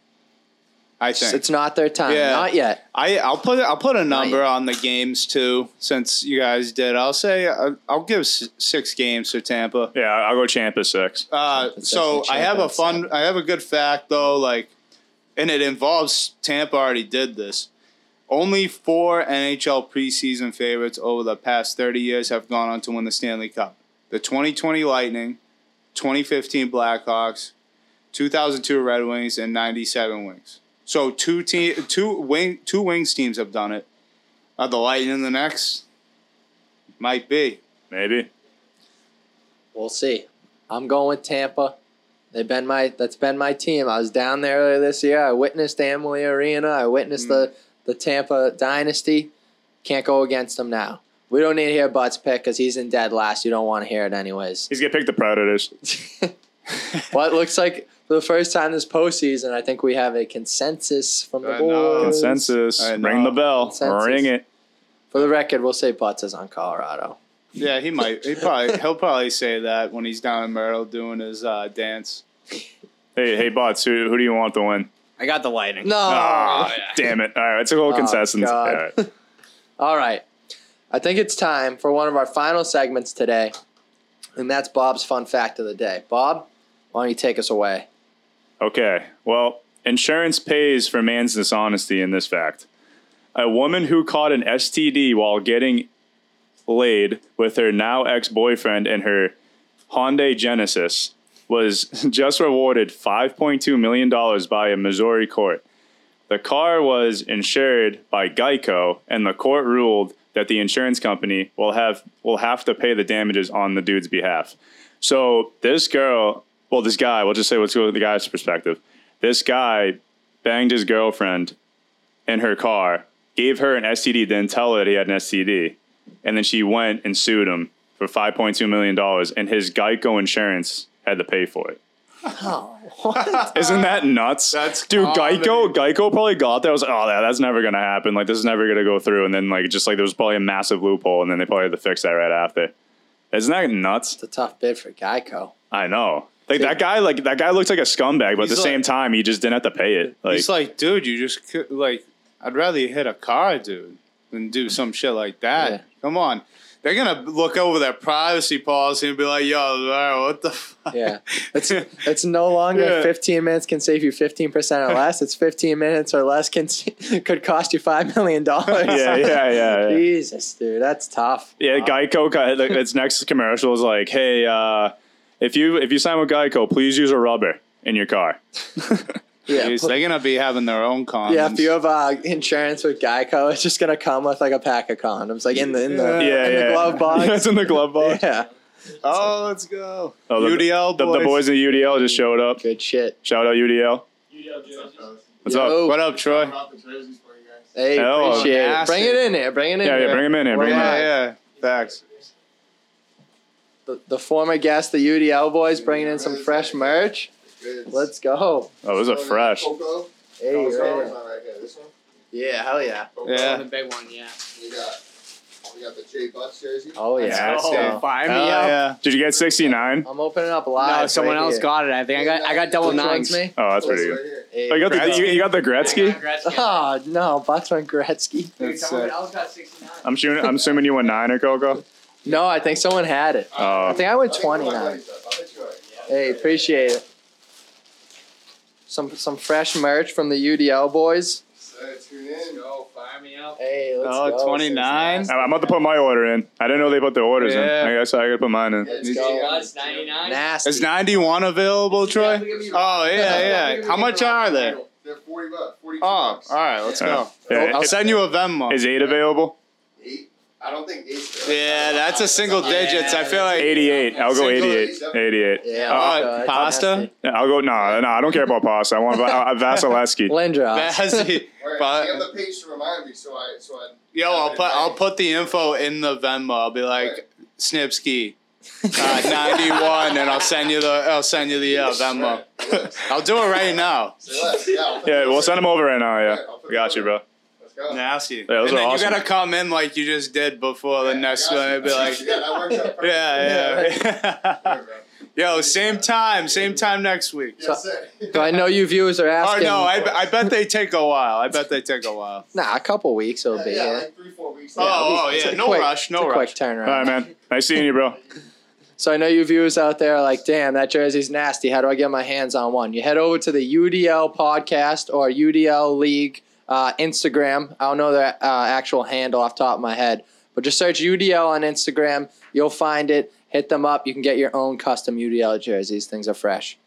I think it's not their time. Yeah. Not yet. I I'll put I'll put a number on the games too, since you guys did. I'll say I'll, I'll give six games to Tampa. Yeah, I'll go Tampa six. Uh, Tampa so I have a fun. I have a good fact though, like, and it involves Tampa already did this. Only four N H L preseason favorites over the past thirty years have gone on to win the Stanley Cup. The twenty twenty Lightning, twenty fifteen Blackhawks, two thousand two Red Wings, and ninety-seven Wings. So two te- two wing two Wings teams have done it. Are the Lightning the next? Might be. Maybe. We'll see. I'm going with Tampa. They've been my that's been my team. I was down there earlier this year. I witnessed Amalie Arena. I witnessed mm. the The Tampa dynasty. Can't go against them now. We don't need to hear Butts pick because he's in dead last. You don't want to hear it anyways. He's going to pick the Predators. Well, it looks like for the first time this postseason, I think we have a consensus from the boys. Consensus. Ring the bell. Consensus. Ring it. For the record, we'll say Butts is on Colorado. Yeah, he might. He probably, he'll probably say that when he's down in Myrtle doing his uh, dance. Hey, hey, Butts, who, who do you want to win? I got the Lightning. No. Oh, damn it. All right. It's a whole concession. Oh, All right. All right. I think it's time for one of our final segments today, and that's Bob's fun fact of the day. Bob, why don't you take us away? Okay. Well, insurance pays for man's dishonesty in this fact. A woman who caught an S T D while getting laid with her now ex-boyfriend and her Hyundai Genesis was just rewarded five point two million dollars by a Missouri court. The car was insured by Geico, and the court ruled that the insurance company will have will have to pay the damages on the dude's behalf. So this girl, well, this guy, we'll just say, let's go with the guy's perspective. This guy banged his girlfriend in her car, gave her an S T D, then tell her that he had an S T D, and then she went and sued him for five point two million dollars, and his Geico insurance had to pay for it. Oh, what? Isn't that nuts? That's dude, comedy. Geico, Geico probably got that. I was like, oh, that, that's never gonna happen. Like, this is never gonna go through. And then, like, just like there was probably a massive loophole, and then they probably had to fix that right after. Isn't that nuts? It's a tough bid for Geico. I know. Like dude. that guy, like that guy looks like a scumbag, but he's at the like, same time, he just didn't have to pay it. Like, he's like, dude, you just like, I'd rather you hit a car, dude, than do some shit like that. Yeah. Come on. They're going to look over their privacy policy and be like, yo, what the fuck? Yeah. It's, it's no longer yeah. fifteen minutes can save you fifteen percent or less. It's fifteen minutes or less can could cost you five million dollars. Yeah, yeah, yeah, yeah. Jesus, dude. That's tough. Yeah, wow. Geico, its next commercial is like, hey, uh, if you if you sign with Geico, please use a rubber in your car. Yeah, Jeez, they're gonna be having their own condoms. Yeah, if you have uh, insurance with Geico, it's just gonna come with like a pack of condoms, like in the in the, yeah, in yeah, the yeah. glove box. It's in the glove box. Yeah. Oh, let's go. Oh, the, U D L boys. The, the boys in U D L just showed up. Good shit. Shout out U D L. U D L What's Yo. up? What up, Troy? Hey, Hello. appreciate it. Bring it in here. Bring it in yeah, here. Yeah, bring him in here. Bring yeah, him yeah. in. Yeah, thanks. The, the former guest, the U D L boys, bringing in some fresh merch. Let's go. Oh, those are fresh. Coco. Hey, oh, right. Right here. This one? Yeah, hell yeah. Coco. Yeah. The big one, yeah. We got, we got the Jay Butts jersey. Oh, yeah. Oh, fire me hell up. Yeah. Did you get sixty-nine? I'm opening up live. No, someone right else here. got it. I think I got I got double nines. Me? Oh, that's pretty good. Hey, oh, you, got the, you, you got the Gretzky? Gretzky. Oh, no. Butts went Gretzky. Dude, someone else got sixty-nine. I'm assuming, I'm assuming you went nine or Coco? No, I think someone had it. Uh, I think I went twenty-nine. Hey, appreciate it. Some some fresh merch from the U D L boys. So tune in. Let's go. Fire me up. Hey, let's oh, go. twenty-nine. I'm about to put my order in. I didn't know they put the orders yeah. in. I guess I got to put mine in. Let's go. It's ninety-nine. Nasty. Is ninety-one available, Troy? Oh, yeah, yeah. How much are they? They're forty bucks. forty-two bucks. Oh, all right. Let's go. Yeah. I'll send you a Venmo. Is eight available? eight? I don't think eight's there. Yeah, that's a single digits. Yeah, I feel like eighty-eight. I'll go eighty-eight. eighty-eight. Yeah. I'll uh, go. Pasta? Yeah, I'll go. No, nah, no, nah, I don't care about pasta. I want uh, Vasilevsky. Lindros. Vasilevsky. I have the page to remind me, so I, so I. Yo, I'll put I'll put the info in the Venmo. I'll be like right. Snipsky, uh, ninety-one, and I'll send you the I'll send you the uh, Venmo. Right. I'll do it right now. yeah, yeah, we'll send them over right now. Yeah, right, got you, bro. Go. Nasty. Yeah, and then awesome. You gotta come in like you just did before yeah, the next one. It'd be like, yeah, yeah, yeah. Yo, same time, same time next week. So, so I know you viewers are asking. Oh no, I, b- I bet they take a while. I bet they take a while. Nah, a couple weeks it'll yeah, be. Yeah, yeah. Like three, four weeks. Yeah, oh, be, oh yeah, no quick, rush, no it's a rush. Quick turnaround. All right, man. Nice seeing you, bro. So I know you viewers out there are like, damn, that jersey's nasty. How do I get my hands on one? You head over to the U D L podcast or U D L League. Uh, Instagram. I don't know the uh, actual handle off the top of my head, but just search U D L on Instagram. You'll find it. Hit them up. You can get your own custom U D L jerseys. Things are fresh.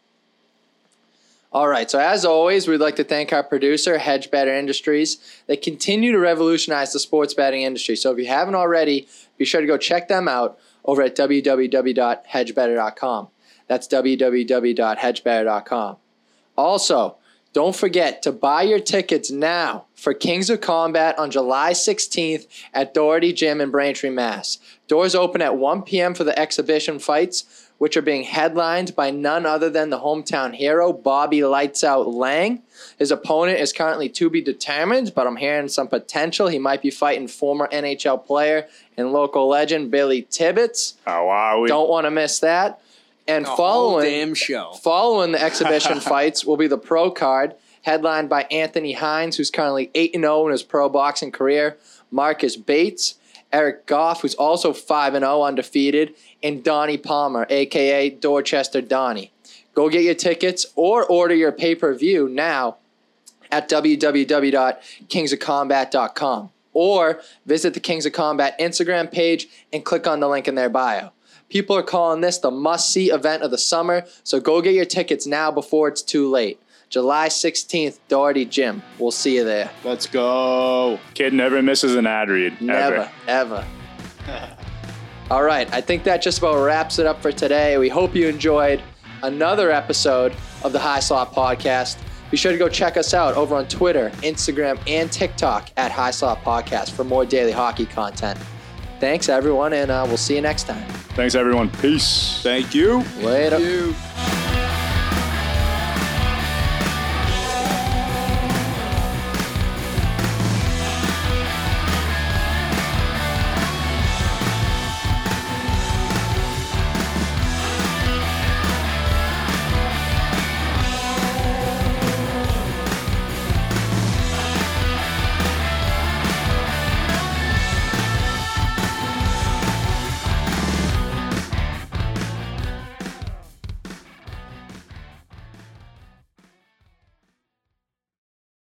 All right. So as always, we'd like to thank our producer, Hedgebetter Industries. They continue to revolutionize the sports betting industry. So if you haven't already, be sure to go check them out over at w w w dot hedgebetter dot com. That's w w w dot hedgebetter dot com. Also, don't forget to buy your tickets now for Kings of Combat on July sixteenth at Doherty Gym in Braintree, Mass. Doors open at one p.m. for the exhibition fights, which are being headlined by none other than the hometown hero, Bobby Lights Out Lang. His opponent is currently to be determined, but I'm hearing some potential. He might be fighting former N H L player and local legend Billy Tibbetts. Oh, wow. Don't want to miss that. And a following damn show. Following the exhibition fights will be the pro card, headlined by Anthony Hines, who's currently eight and oh in his pro boxing career, Marcus Bates, Eric Goff, who's also five and oh undefeated, and Donnie Palmer, a k a. Dorchester Donnie. Go get your tickets or order your pay-per-view now at w w w dot kings of combat dot com or visit the Kings of Combat Instagram page and click on the link in their bio. People are calling this the must-see event of the summer, so go get your tickets now before it's too late. July sixteenth, Doherty Gym. We'll see you there. Let's go. Kid never misses an ad read. Never, ever. ever. All right, I think that just about wraps it up for today. We hope you enjoyed another episode of the High Slot Podcast. Be sure to go check us out over on Twitter, Instagram, and TikTok at High Slot Podcast for more daily hockey content. Thanks, everyone, and uh, we'll see you next time. Thanks, everyone. Peace. Thank you. Later. Thank you.